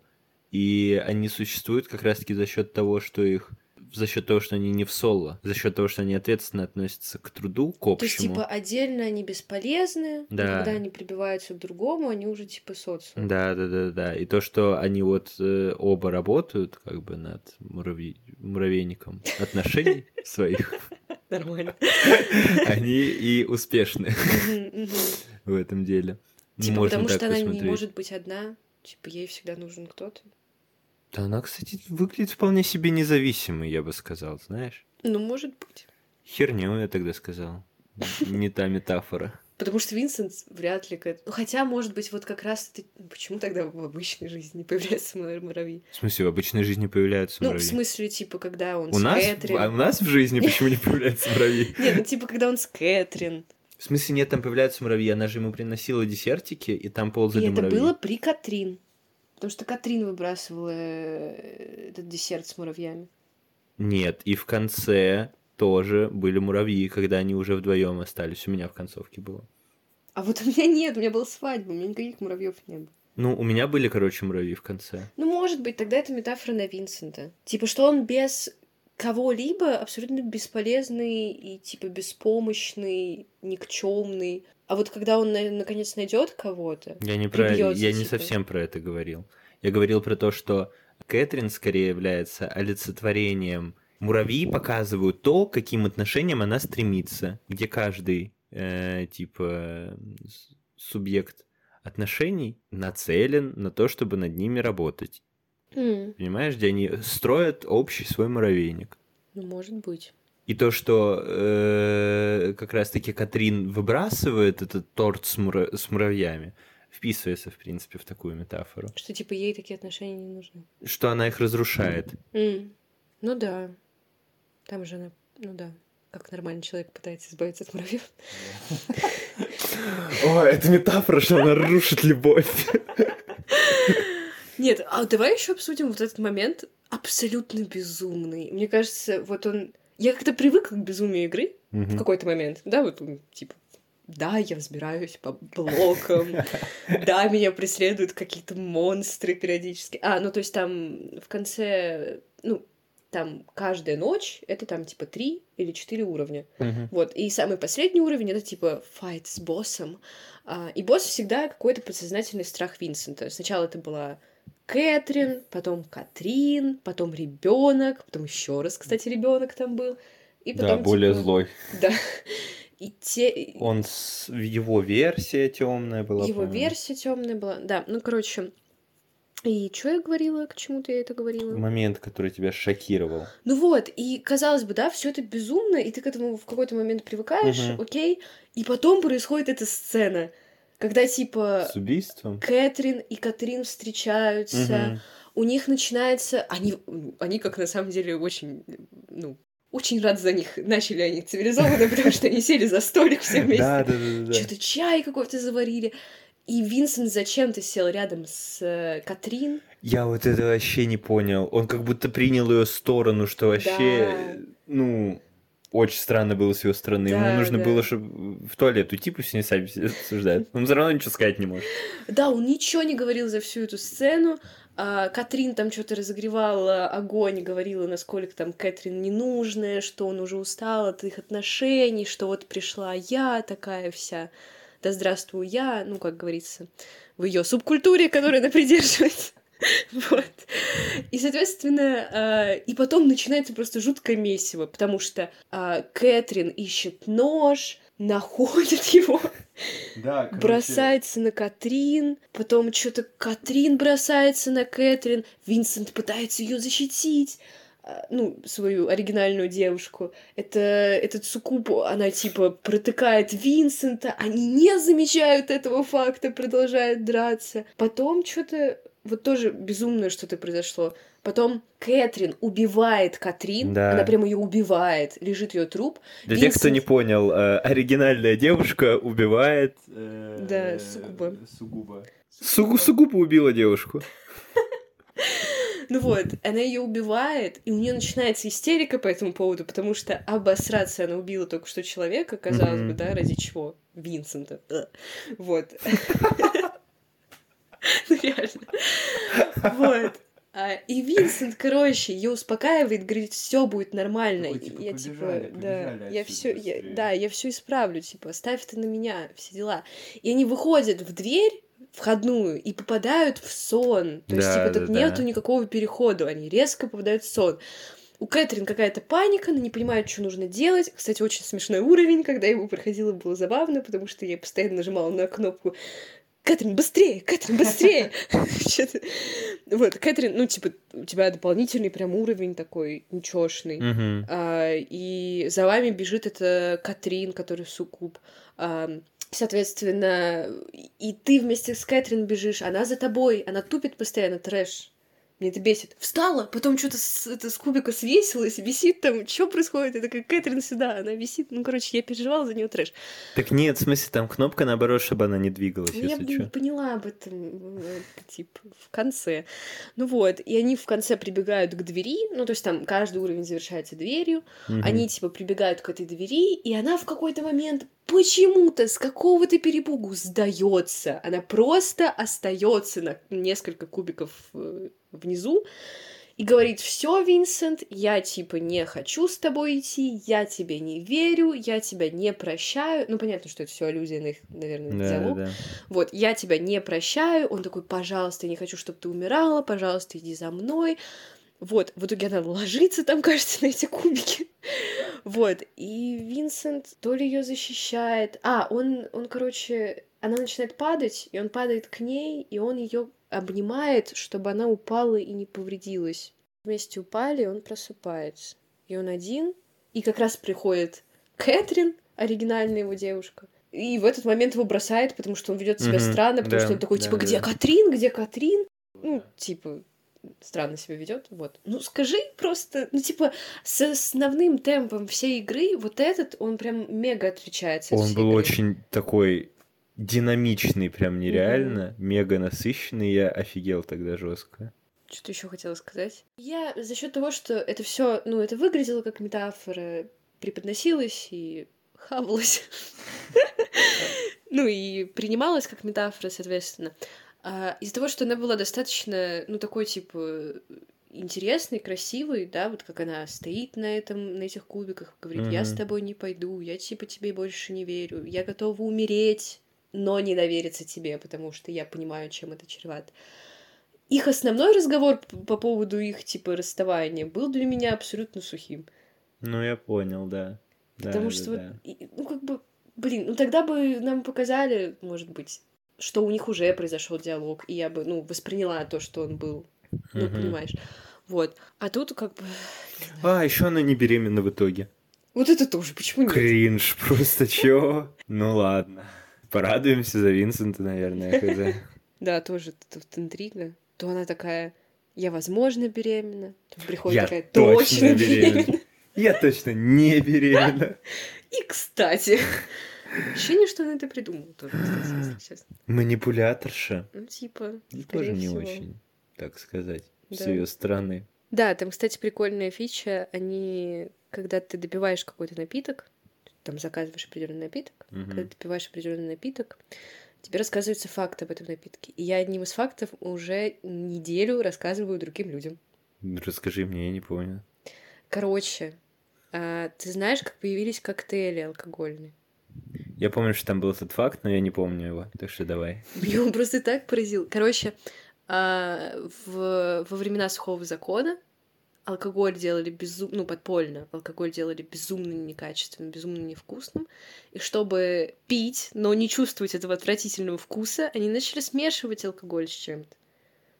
и они существуют как раз-таки за счет того, что их... За счет того, что они не в соло, за счет того, что они ответственно относятся к труду, к общему. То есть, типа, отдельно они бесполезны, да. Когда они прибиваются к другому, они уже, типа, социум. Да, да, да, да. И то, что они вот э, оба работают, как бы, над муравь... муравейником отношений своих. Нормально. Они и успешны в этом деле. Типа, потому что она не может быть одна, типа, ей всегда нужен кто-то. Да она, кстати, выглядит вполне себе независимой, я бы сказал, знаешь? Ну, может быть. Херню я тогда сказал. Не та метафора. Потому что Винсент вряд ли... Ну, хотя, может быть, вот как раз... Это... Почему тогда в обычной жизни появляются муравьи? В смысле, в обычной жизни появляются муравьи? Ну, в смысле, типа, когда он у с нас... Кэтрин... А у нас в жизни почему не появляются муравьи? Нет, ну, типа, когда он с Кэтрин... В смысле, нет, там появляются муравьи. Она же ему приносила десертики, и там ползали муравьи. И это было при Катрин. Потому что Катрин выбрасывала этот десерт с муравьями. Нет, и в конце тоже были муравьи, когда они уже вдвоем остались. У меня в концовке было. А вот у меня нет, у меня была свадьба, у меня никаких муравьев не было. Ну, у меня были, короче, муравьи в конце. Ну, может быть, тогда это метафора на Винсента. Типа, что он без кого-либо абсолютно бесполезный и, типа, беспомощный, никчемный. А вот когда он наконец найдет кого-то, я не про, я типа. не совсем про это говорил. Я говорил про то, что Кэтрин скорее является олицетворением. Муравьи показывают то, к каким отношениям она стремится, где каждый э, типа субъект отношений нацелен на то, чтобы над ними работать. Mm. Понимаешь, где они строят общий свой муравейник. Ну, может быть. И то, что э, как раз-таки Катрин выбрасывает этот торт с, мура... с муравьями, вписывается, в принципе, в такую метафору. Что, типа, ей такие отношения не нужны. Что она их разрушает. Mm. Mm. Ну да. Там же она, ну да, как нормальный человек пытается избавиться от муравьев. О, это метафора, что она рушит любовь. Нет, а давай еще обсудим вот этот момент абсолютно безумный. Мне кажется, вот он... Я как-то привыкла к безумию игры mm-hmm. в какой-то момент, да, вот, типа, да, я взбираюсь по блокам, да, меня преследуют какие-то монстры периодически. А, ну, то есть там в конце ну, там каждая ночь это там типа три или четыре уровня. Mm-hmm. Вот. И самый последний уровень это типа файт с боссом. А, и босс всегда какой-то подсознательный страх Винсента. Сначала это была Кэтрин, потом Катрин, потом ребенок, потом еще раз, кстати, ребенок там был. И потом, да, типа, более злой. Да. И те... Он с... его версия темная была. Его по-моему. версия темная была. Да, ну короче. И что я говорила, к чему-то я это говорила? Момент, который тебя шокировал. Ну вот, и казалось бы, да, все это безумно, и ты к этому в какой-то момент привыкаешь, угу. окей, и потом происходит эта сцена, когда типа с убийством Кэтрин и Катрин встречаются, угу. у них начинается, они, они как на самом деле очень, ну. Очень рад за них. Начали они цивилизованно, потому что они сели за столик все вместе. Да, да, да, да. Что-то чай какой-то заварили. И Винсент зачем-то сел рядом с Катрин. Я вот это вообще не понял. Он как будто принял ее сторону, что вообще, да. ну, очень странно было с его стороны. Да, ему нужно да. было, чтобы в туалет уйти, пусть они сами обсуждают. Он все равно ничего сказать не может. Да, он ничего не говорил за всю эту сцену. А Катрин там что-то разогревала огонь и говорила, насколько там Кэтрин ненужная, что он уже устал от их отношений, что вот пришла я такая вся, да здравствую я, ну, как говорится, в ее субкультуре, которой она придерживается. Вот. И, соответственно, и потом начинается просто жуткое месиво, потому что Кэтрин ищет нож, находит его, да, бросается на Катрин, потом что-то Катрин бросается на Кэтрин, Винсент пытается ее защитить, ну, свою оригинальную девушку. Это, этот Цукубо, она типа протыкает Винсента, они не замечают этого факта, продолжают драться. Потом что-то, вот тоже безумное что-то произошло. Потом Кэтрин убивает Катрин, да. она прям ее убивает, лежит ее труп. Для Винсент... тех, кто не понял, э, оригинальная девушка убивает... Э, да, Сугуба. Сугуба. Сугуба. Сугуба убила девушку. Ну вот, она ее убивает, и у нее начинается истерика по этому поводу, потому что обосраться она убила только что человека, казалось бы, да, ради чего? Винсента. Вот. Ну реально. Вот. А, и Винсент, короче, ее успокаивает, говорит, все будет нормально. Такой, типа, я побежали, типа, побежали да, я все, я, да, я все исправлю, типа, ставь ты на меня, все дела. И они выходят в дверь входную и попадают в сон. То да, есть, типа, да, тут да. нету никакого перехода, они резко попадают в сон. У Кэтрин какая-то паника, она не понимает, что нужно делать. Кстати, очень смешной уровень, когда я его проходила, было забавно, потому что я постоянно нажимала на кнопку Кэтрин, быстрее! Кэтрин, быстрее! Вот, Кэтрин, ну, типа, у тебя дополнительный прям уровень такой ничёшный. И за вами бежит эта Катрин, который суккуб. Соответственно, и ты вместе с Кэтрин бежишь, она за тобой, она тупит постоянно, трэш. Мне это бесит. Встала, потом что-то с, это, с кубика свесилась, висит там. Что происходит? Это как Кэтрин сюда, она висит. Ну, короче, я переживала за нее трэш. Так нет, в смысле, там кнопка, наоборот, чтобы она не двигалась, ну, если я что. Я поняла об этом, типа, в конце. Ну вот, и они в конце прибегают к двери, ну, то есть там каждый уровень завершается дверью, угу. они, типа, прибегают к этой двери, и она в какой-то момент... Почему-то с какого-то перепугу сдается. Она просто остается на несколько кубиков внизу и говорит: все, Винсент, я типа не хочу с тобой идти, я тебе не верю, я тебя не прощаю. Ну, понятно, что это все аллюзия на их, наверное, да, диалог. Да, да. Вот, я тебя не прощаю. Он такой: пожалуйста, я не хочу, чтобы ты умирала, пожалуйста, иди за мной. Вот, в итоге она ложится там, кажется, на эти кубики. Вот, и Винсент то ли ее защищает... А, он, он, короче, она начинает падать, и он падает к ней, и он ее обнимает, чтобы она упала и не повредилась. Вместе упали, и он просыпается. И он один, и как раз приходит Кэтрин, оригинальная его девушка, и в этот момент его бросает, потому что он ведет себя mm-hmm. странно, потому да, что он такой, да, типа, да, где да. Катрин, где Катрин? Ну, типа... странно себя ведет, вот. Ну, скажи просто, ну, типа, с основным темпом всей игры вот этот, он прям мега отличается. Он от был игры. Очень такой динамичный, прям нереально, угу. мега насыщенный, я офигел тогда жестко. Что-то еще хотела сказать. Я за счет того, что это все, ну, это выглядело как метафора, преподносилось и хавалось. Ну, и принималось как метафора, соответственно. Из-за того, что она была достаточно, ну, такой, типа, интересный, красивый, да, вот как она стоит на этом, на этих кубиках, говорит, я с тобой не пойду, я типа тебе больше не верю, я готова умереть, но не довериться тебе, потому что я понимаю, чем это чревато. Их основной разговор по поводу их, типа, расставания был для меня абсолютно сухим. Ну, я понял, да. Потому да, что, да, вот, да. ну, как бы, блин, ну, тогда бы нам показали, может быть, что у них уже произошел диалог, и я бы, ну, восприняла то, что он был, ну, понимаешь. Вот. А тут как бы... А, еще она не беременна в итоге. Вот это тоже, почему нет? Кринж, просто чё? Ну, ладно. Порадуемся за Винсента, наверное, когда... Да, тоже тут интрига. То она такая, я, возможно, беременна. То приходит я такая, точно, точно беременна. беременна. Я точно не беременна. И, кстати, ощущение, что она это придумала тоже, кстати, если честно. Манипуляторша. Ну, типа, тоже не очень, так сказать, с ее стороны. Да, там, кстати, прикольная фича. Они, когда ты допиваешь какой-то напиток, там заказываешь определенный напиток, когда допиваешь определенный напиток, тебе рассказываются факты об этом напитке. И я одним из фактов уже неделю рассказываю другим людям. Расскажи мне, я не понял. Короче, а, ты знаешь, как появились коктейли алкогольные? Я помню, что там был этот факт, но я не помню его. Так что давай. Меня он просто так поразил. Короче, а, в, во времена сухого закона алкоголь делали безумно, ну, подпольно. Алкоголь делали безумно некачественным, безумно невкусным. И чтобы пить, но не чувствовать этого отвратительного вкуса, они начали смешивать алкоголь с чем-то.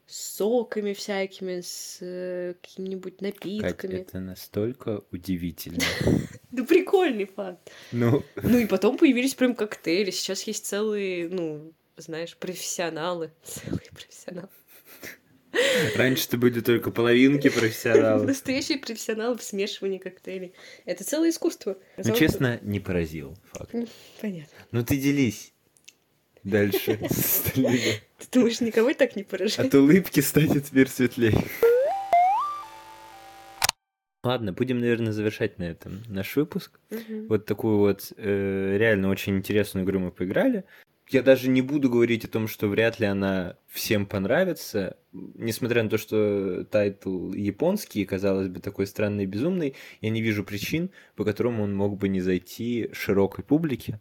С соками всякими, с э, какими-нибудь напитками. Кать, это настолько удивительно. Ну, прикольный факт. Ну, и потом появились прям коктейли. Сейчас есть целые, ну, знаешь, профессионалы. Целые профессионалы. Раньше-то были только половинки профессионалов. Настоящие профессионалы в смешивании коктейлей. Это целое искусство. Ну, честно, не поразил факт. Понятно. Ну, ты делись. Дальше. Ты думаешь, никого так не поражает? От улыбки станет мир светлее. Ладно, будем, наверное, завершать на этом наш выпуск. Угу. Вот такую вот э, реально очень интересную игру мы поиграли. Я даже не буду говорить о том, что вряд ли она всем понравится. Несмотря на то, что тайтл японский, казалось бы, такой странный и безумный, я не вижу причин, по которым он мог бы не зайти широкой публике.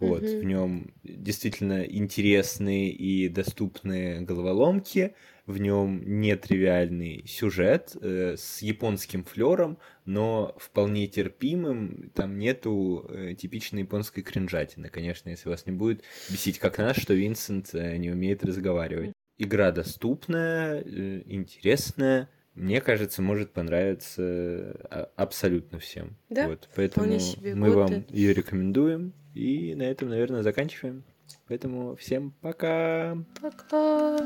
Вот, mm-hmm. В нем действительно интересные и доступные головоломки, в нем нетривиальный сюжет э, с японским флером, но вполне терпимым, там нету э, типичной японской кринжатины, конечно, если вас не будет бесить как нас, что Винсент э, не умеет разговаривать. Игра доступная, э, интересная. Мне кажется, может понравиться абсолютно всем. Да, вот, поэтому мы вам ее рекомендуем. И на этом, наверное, заканчиваем. Поэтому всем пока! Пока!